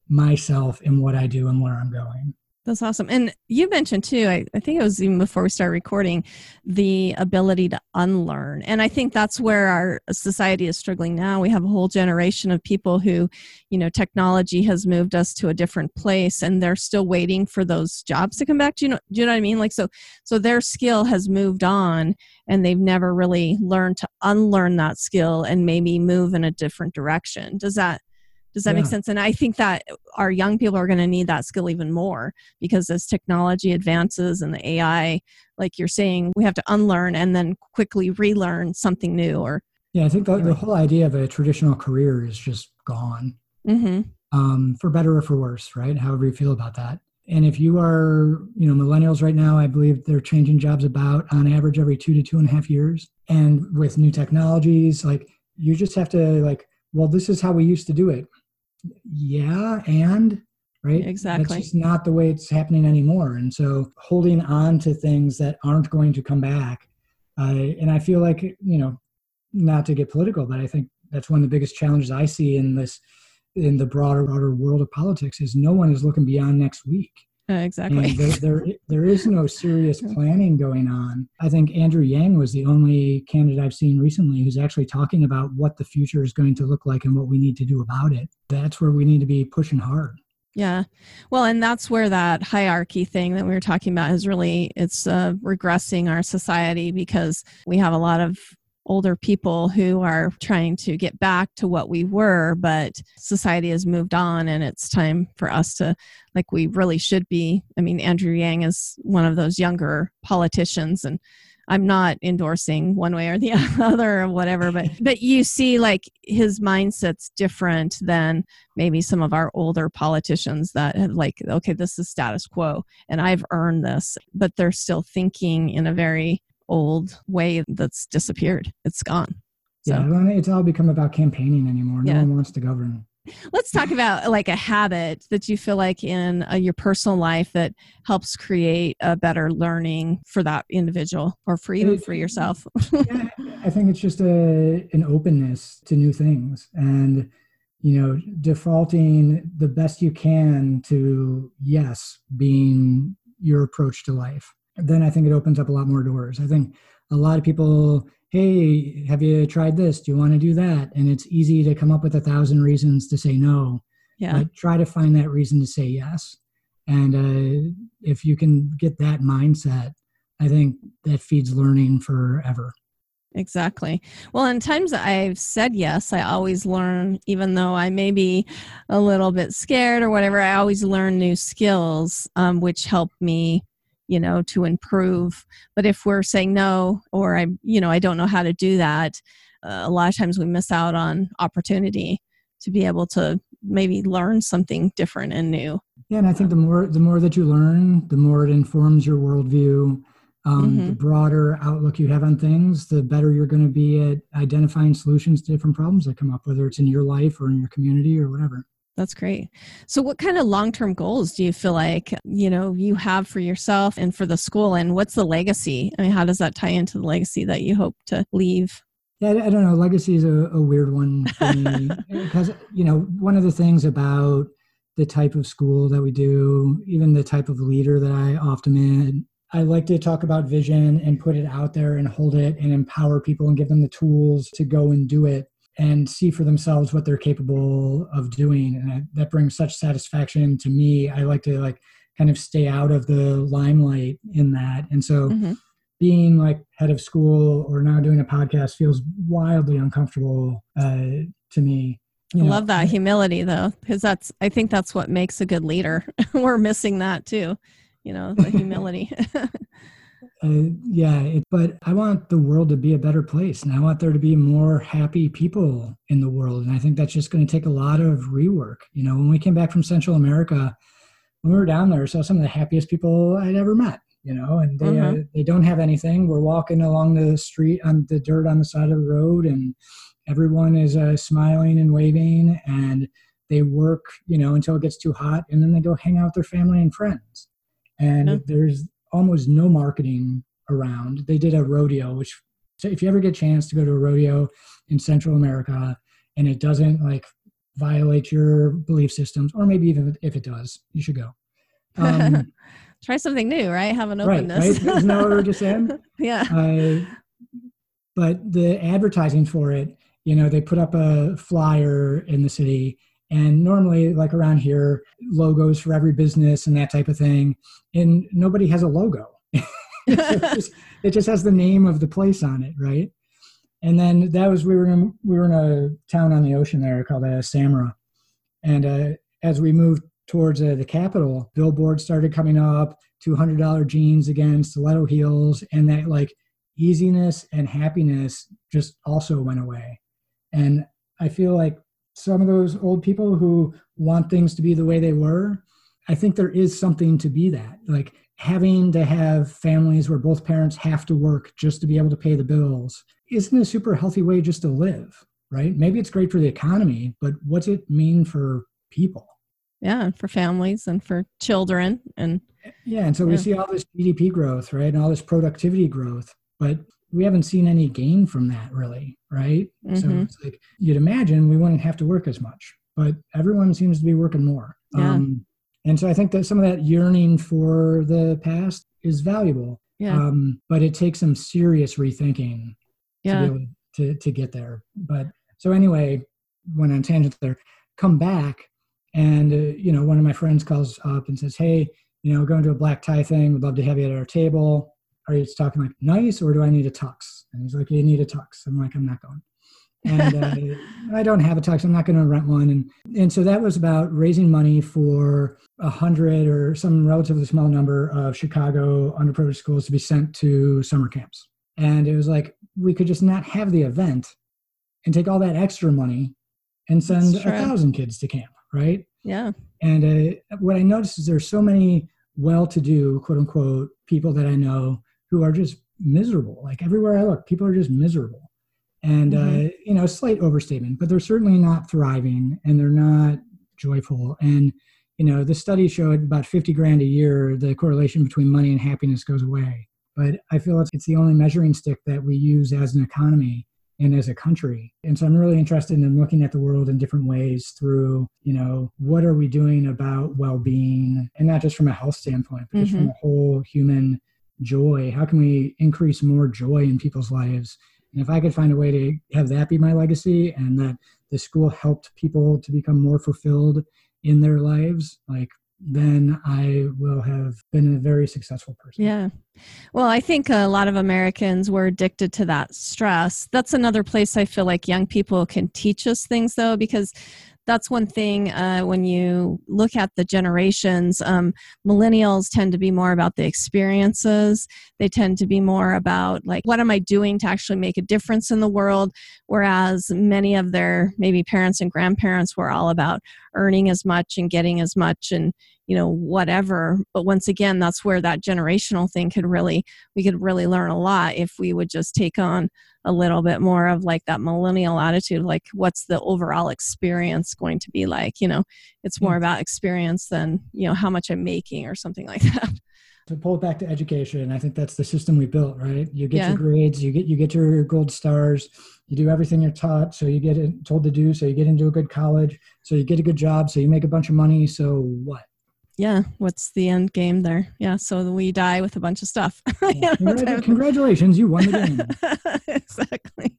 myself and what I do and where I'm going. That's awesome. And you mentioned too, I think it was even before we started recording, the ability to unlearn. And I think that's where our society is struggling now. We have a whole generation of people who, you know, technology has moved us to a different place and they're still waiting for those jobs to come back. Do you know what I mean? Like, so their skill has moved on and they've never really learned to unlearn that skill and maybe move in a different direction. Does that make sense? And I think that our young people are going to need that skill even more because as technology advances and the AI, like you're saying, we have to unlearn and then quickly relearn something new. I think the whole idea of a traditional career is just gone, mm-hmm. For better or for worse, right? However you feel about that. And if you are, you know, millennials right now, I believe they're changing jobs about on average every 2 to 2.5 years. And with new technologies, like you just have to like, well, this is how we used to do it. Yeah, and, right? Exactly. That's just not the way it's happening anymore. And so holding on to things that aren't going to come back, and I feel like, you know, not to get political, but I think that's one of the biggest challenges I see in the broader world of politics is no one is looking beyond next week. Exactly. There is no serious planning going on. I think Andrew Yang was the only candidate I've seen recently who's actually talking about what the future is going to look like and what we need to do about it. That's where we need to be pushing hard. Yeah. Well, and that's where that hierarchy thing that we were talking about is really, it's regressing our society because we have a lot of older people who are trying to get back to what we were, but society has moved on and it's time for us to, like we really should be. I mean, Andrew Yang is one of those younger politicians and I'm not endorsing one way or the other or whatever, but you see like his mindset's different than maybe some of our older politicians that have like, okay, this is status quo and I've earned this, but they're still thinking in a very old way that's disappeared. It's gone. So. Yeah, it's all become about campaigning anymore. No one wants to govern. Let's talk about like a habit that you feel like in your personal life that helps create a better learning for that individual or for even for yourself. Yeah, I think it's just an openness to new things and, you know, defaulting the best you can to yes being your approach to life. Then I think it opens up a lot more doors. I think a lot of people, hey, have you tried this? Do you want to do that? And it's easy to come up with 1,000 reasons to say no. Yeah. But try to find that reason to say yes. And if you can get that mindset, I think that feeds learning forever. Exactly. Well, in times that I've said yes, I always learn, even though I may be a little bit scared or whatever, I always learn new skills, which help me, you know, to improve. But if we're saying no, or I don't know how to do that, a lot of times we miss out on opportunity to be able to maybe learn something different and new. Yeah, and I think the more that you learn, the more it informs your worldview. Mm-hmm. The broader outlook you have on things, the better you're going to be at identifying solutions to different problems that come up, whether it's in your life or in your community or whatever. That's great. So what kind of long-term goals do you feel like, you know, you have for yourself and for the school, and what's the legacy? I mean, how does that tie into the legacy that you hope to leave Yeah, I don't know. Legacy is a weird one for me because, you know, one of the things about the type of school that we do, even the type of leader that I often am, I like to talk about vision and put it out there and hold it and empower people and give them the tools to go and do it and see for themselves what they're capable of doing. And that brings such satisfaction to me. I like to like kind of stay out of the limelight in that. And so being like head of school or now doing a podcast feels wildly uncomfortable to me. You know, I love that humility though, because I think that's what makes a good leader. We're missing that too. You know, the humility. But I want the world to be a better place, and I want there to be more happy people in the world. And I think that's just going to take a lot of rework. You know, when we came back from Central America, when we were down there, I saw some of the happiest people I'd ever met, you know, and they don't have anything. We're walking along the street on the dirt on the side of the road, and everyone is smiling and waving, and they work, you know, until it gets too hot, and then they go hang out with their family and friends. And there's almost no marketing around. They did a rodeo, which if you ever get a chance to go to a rodeo in Central America and it doesn't like violate your belief systems, or maybe even if it does, you should go. Try something new, right? Have an openness. Right? Isn't that what we were just saying? Yeah. But the advertising for it, you know, they put up a flyer in the city. And normally, like around here, logos for every business and that type of thing. And nobody has a logo. It just has the name of the place on it, right? And then we were in a town on the ocean there called Samra. And as we moved towards the capital, billboards started coming up, $200 jeans again, stiletto heels. And that like easiness and happiness just also went away. And I feel like some of those old people who want things to be the way they were, I think there is something to be that. Like having to have families where both parents have to work just to be able to pay the bills isn't a super healthy way just to live, right? Maybe it's great for the economy, but what's it mean for people? Yeah, and for families and for children. And so we see all this GDP growth, right? And all this productivity growth, but we haven't seen any gain from that really, right? Mm-hmm. So it's like you'd imagine we wouldn't have to work as much, but everyone seems to be working more. Yeah. And so I think that some of that yearning for the past is valuable, but it takes some serious rethinking to be able to get there. But so anyway, went on tangent there, come back and, you know, one of my friends calls up and says, hey, you know, going to a black tie thing, we'd love to have you at our table. Are you talking like nice or do I need a tux? And he's like, you need a tux. I'm like, I'm not going. And I don't have a tux. I'm not going to rent one. And so that was about raising money for 100 or some relatively small number of Chicago underprivileged schools to be sent to summer camps. And it was like, we could just not have the event and take all that extra money and send 1,000 kids to camp, right? Yeah. And what I noticed is there's so many well-to-do, quote unquote, people that I know who are just miserable. Like everywhere I look, people are just miserable. And, you know, slight overstatement, but they're certainly not thriving and they're not joyful. And, you know, the study showed about $50,000 a year, the correlation between money and happiness goes away. But I feel it's the only measuring stick that we use as an economy and as a country. And so I'm really interested in looking at the world in different ways through, you know, what are we doing about well-being? And not just from a health standpoint, but just from a whole human joy. How can we increase more joy in people's lives? And if I could find a way to have that be my legacy and that the school helped people to become more fulfilled in their lives, like then I will have been a very successful person. Yeah. Well, I think a lot of Americans were addicted to that stress. That's another place I feel like young people can teach us things though, because that's one thing when you look at the generations, millennials tend to be more about the experiences. They tend to be more about like, what am I doing to actually make a difference in the world? Whereas many of their maybe parents and grandparents were all about earning as much and getting as much and, you know, whatever. But once again, that's where that generational thing could really, we could really learn a lot if we would just take on a little bit more of like that millennial attitude, like what's the overall experience going to be like, you know, it's more about experience than, you know, how much I'm making or something like that. To pull it back to education, I think that's the system we built, right? You get your grades, you get your gold stars, you do everything you're taught, so you get told to do, so you get into a good college, so you get a good job, so you make a bunch of money, so what? Yeah, what's the end game there? Yeah, so we die with a bunch of stuff. Yeah. Congratulations, you won the game. Exactly,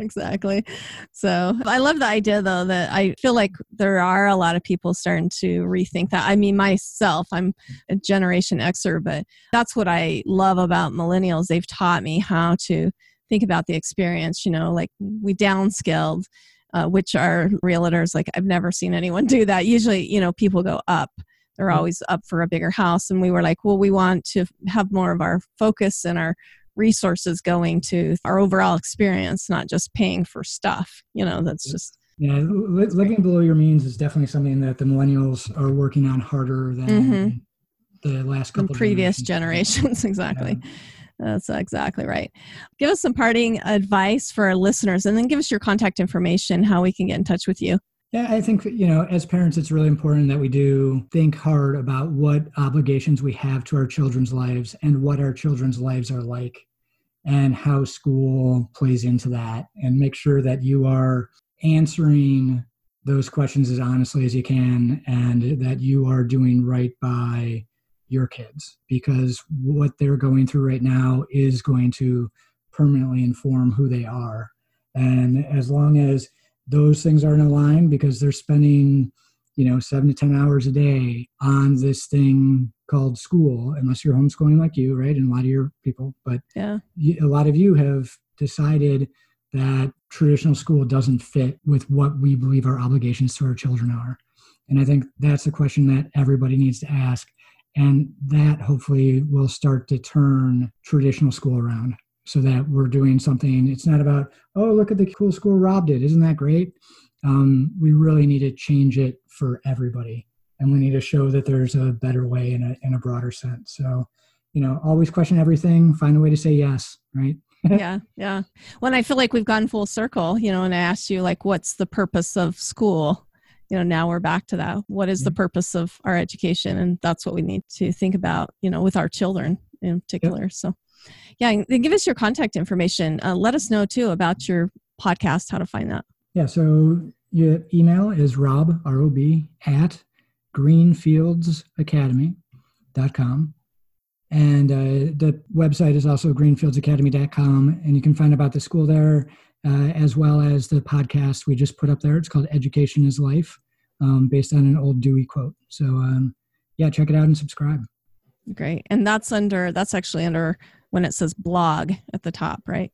exactly. So I love the idea, though, that I feel like there are a lot of people starting to rethink that. I mean, myself, I'm a Generation Xer, but that's what I love about millennials. They've taught me how to think about the experience, you know, like we downscaled, which are realtors, like I've never seen anyone do that. Usually, you know, people go up. They're always up for a bigger house. And we were like, well, we want to have more of our focus and our resources going to our overall experience, not just paying for stuff. You know, that's just. Yeah, living below your means is definitely something that the millennials are working on harder than the last couple of previous generations. Exactly. Yeah. That's exactly right. Give us some parting advice for our listeners and then give us your contact information, how we can get in touch with you. Yeah, I think, you know, as parents, it's really important that we do think hard about what obligations we have to our children's lives and what our children's lives are like and how school plays into that, and make sure that you are answering those questions as honestly as you can and that you are doing right by your kids, because what they're going through right now is going to permanently inform who they are. And as long as those things aren't aligned, because they're spending, you know, 7 to 10 hours a day on this thing called school, unless you're homeschooling like you, right? And a lot of your people, but a lot of you have decided that traditional school doesn't fit with what we believe our obligations to our children are. And I think that's a question that everybody needs to ask. And that hopefully will start to turn traditional school around, so that we're doing something. It's not about, oh, look at the cool school Rob did. Isn't that great? We really need to change it for everybody. And we need to show that there's a better way in a broader sense. So, you know, always question everything. Find a way to say yes, right? Yeah. When I feel like we've gone full circle, you know, and I asked you, like, what's the purpose of school? You know, now we're back to that. What is the purpose of our education? And that's what we need to think about, you know, with our children in particular. So. Yeah, and give us your contact information. Let us know, too, about your podcast, how to find that. Yeah, so your email is rob, R-O-B, at greenfieldsacademy.com. And the website is also greenfieldsacademy.com, and you can find about the school there, as well as the podcast we just put up there. It's called Education is Life, based on an old Dewey quote. So, yeah, check it out and subscribe. Great. And that's actually under when it says blog at the top, right?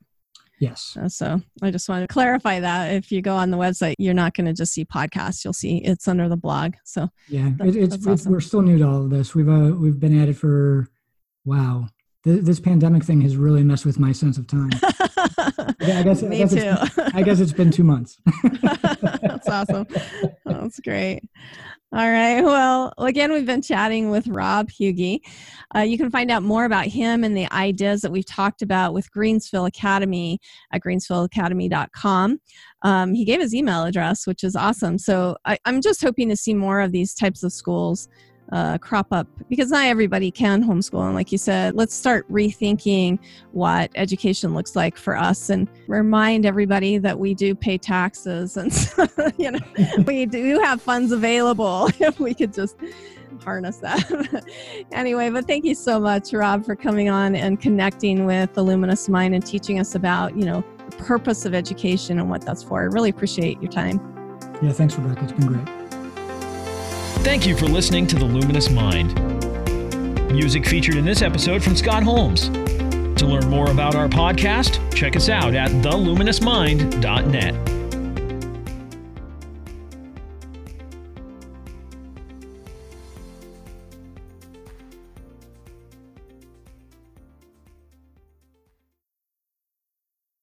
Yes. So I just wanted to clarify that. If you go on the website, you're not going to just see podcasts. You'll see it's under the blog. So yeah, it's awesome. We're still new to all of this. We've been at it for, wow. This pandemic thing has really messed with my sense of time. I guess it's been 2 months. That's awesome. That's great. All right. Well, again, we've been chatting with Rob Huge. You can find out more about him and the ideas that we've talked about with Greensfield Academy at greensfieldacademy.com. He gave his email address, which is awesome. So I'm just hoping to see more of these types of schools crop up, because not everybody can homeschool. And like you said, let's start rethinking what education looks like for us and remind everybody that we do pay taxes and, you know, we do have funds available if we could just harness that. Anyway, but thank you so much, Rob, for coming on and connecting with the Luminous Mind and teaching us about, you know, the purpose of education and what that's for. I really appreciate your time. Yeah, thanks, Rebecca. It's been great. Thank you for listening to The Luminous Mind. Music featured in this episode from Scott Holmes. To learn more about our podcast, check us out at theluminousmind.net.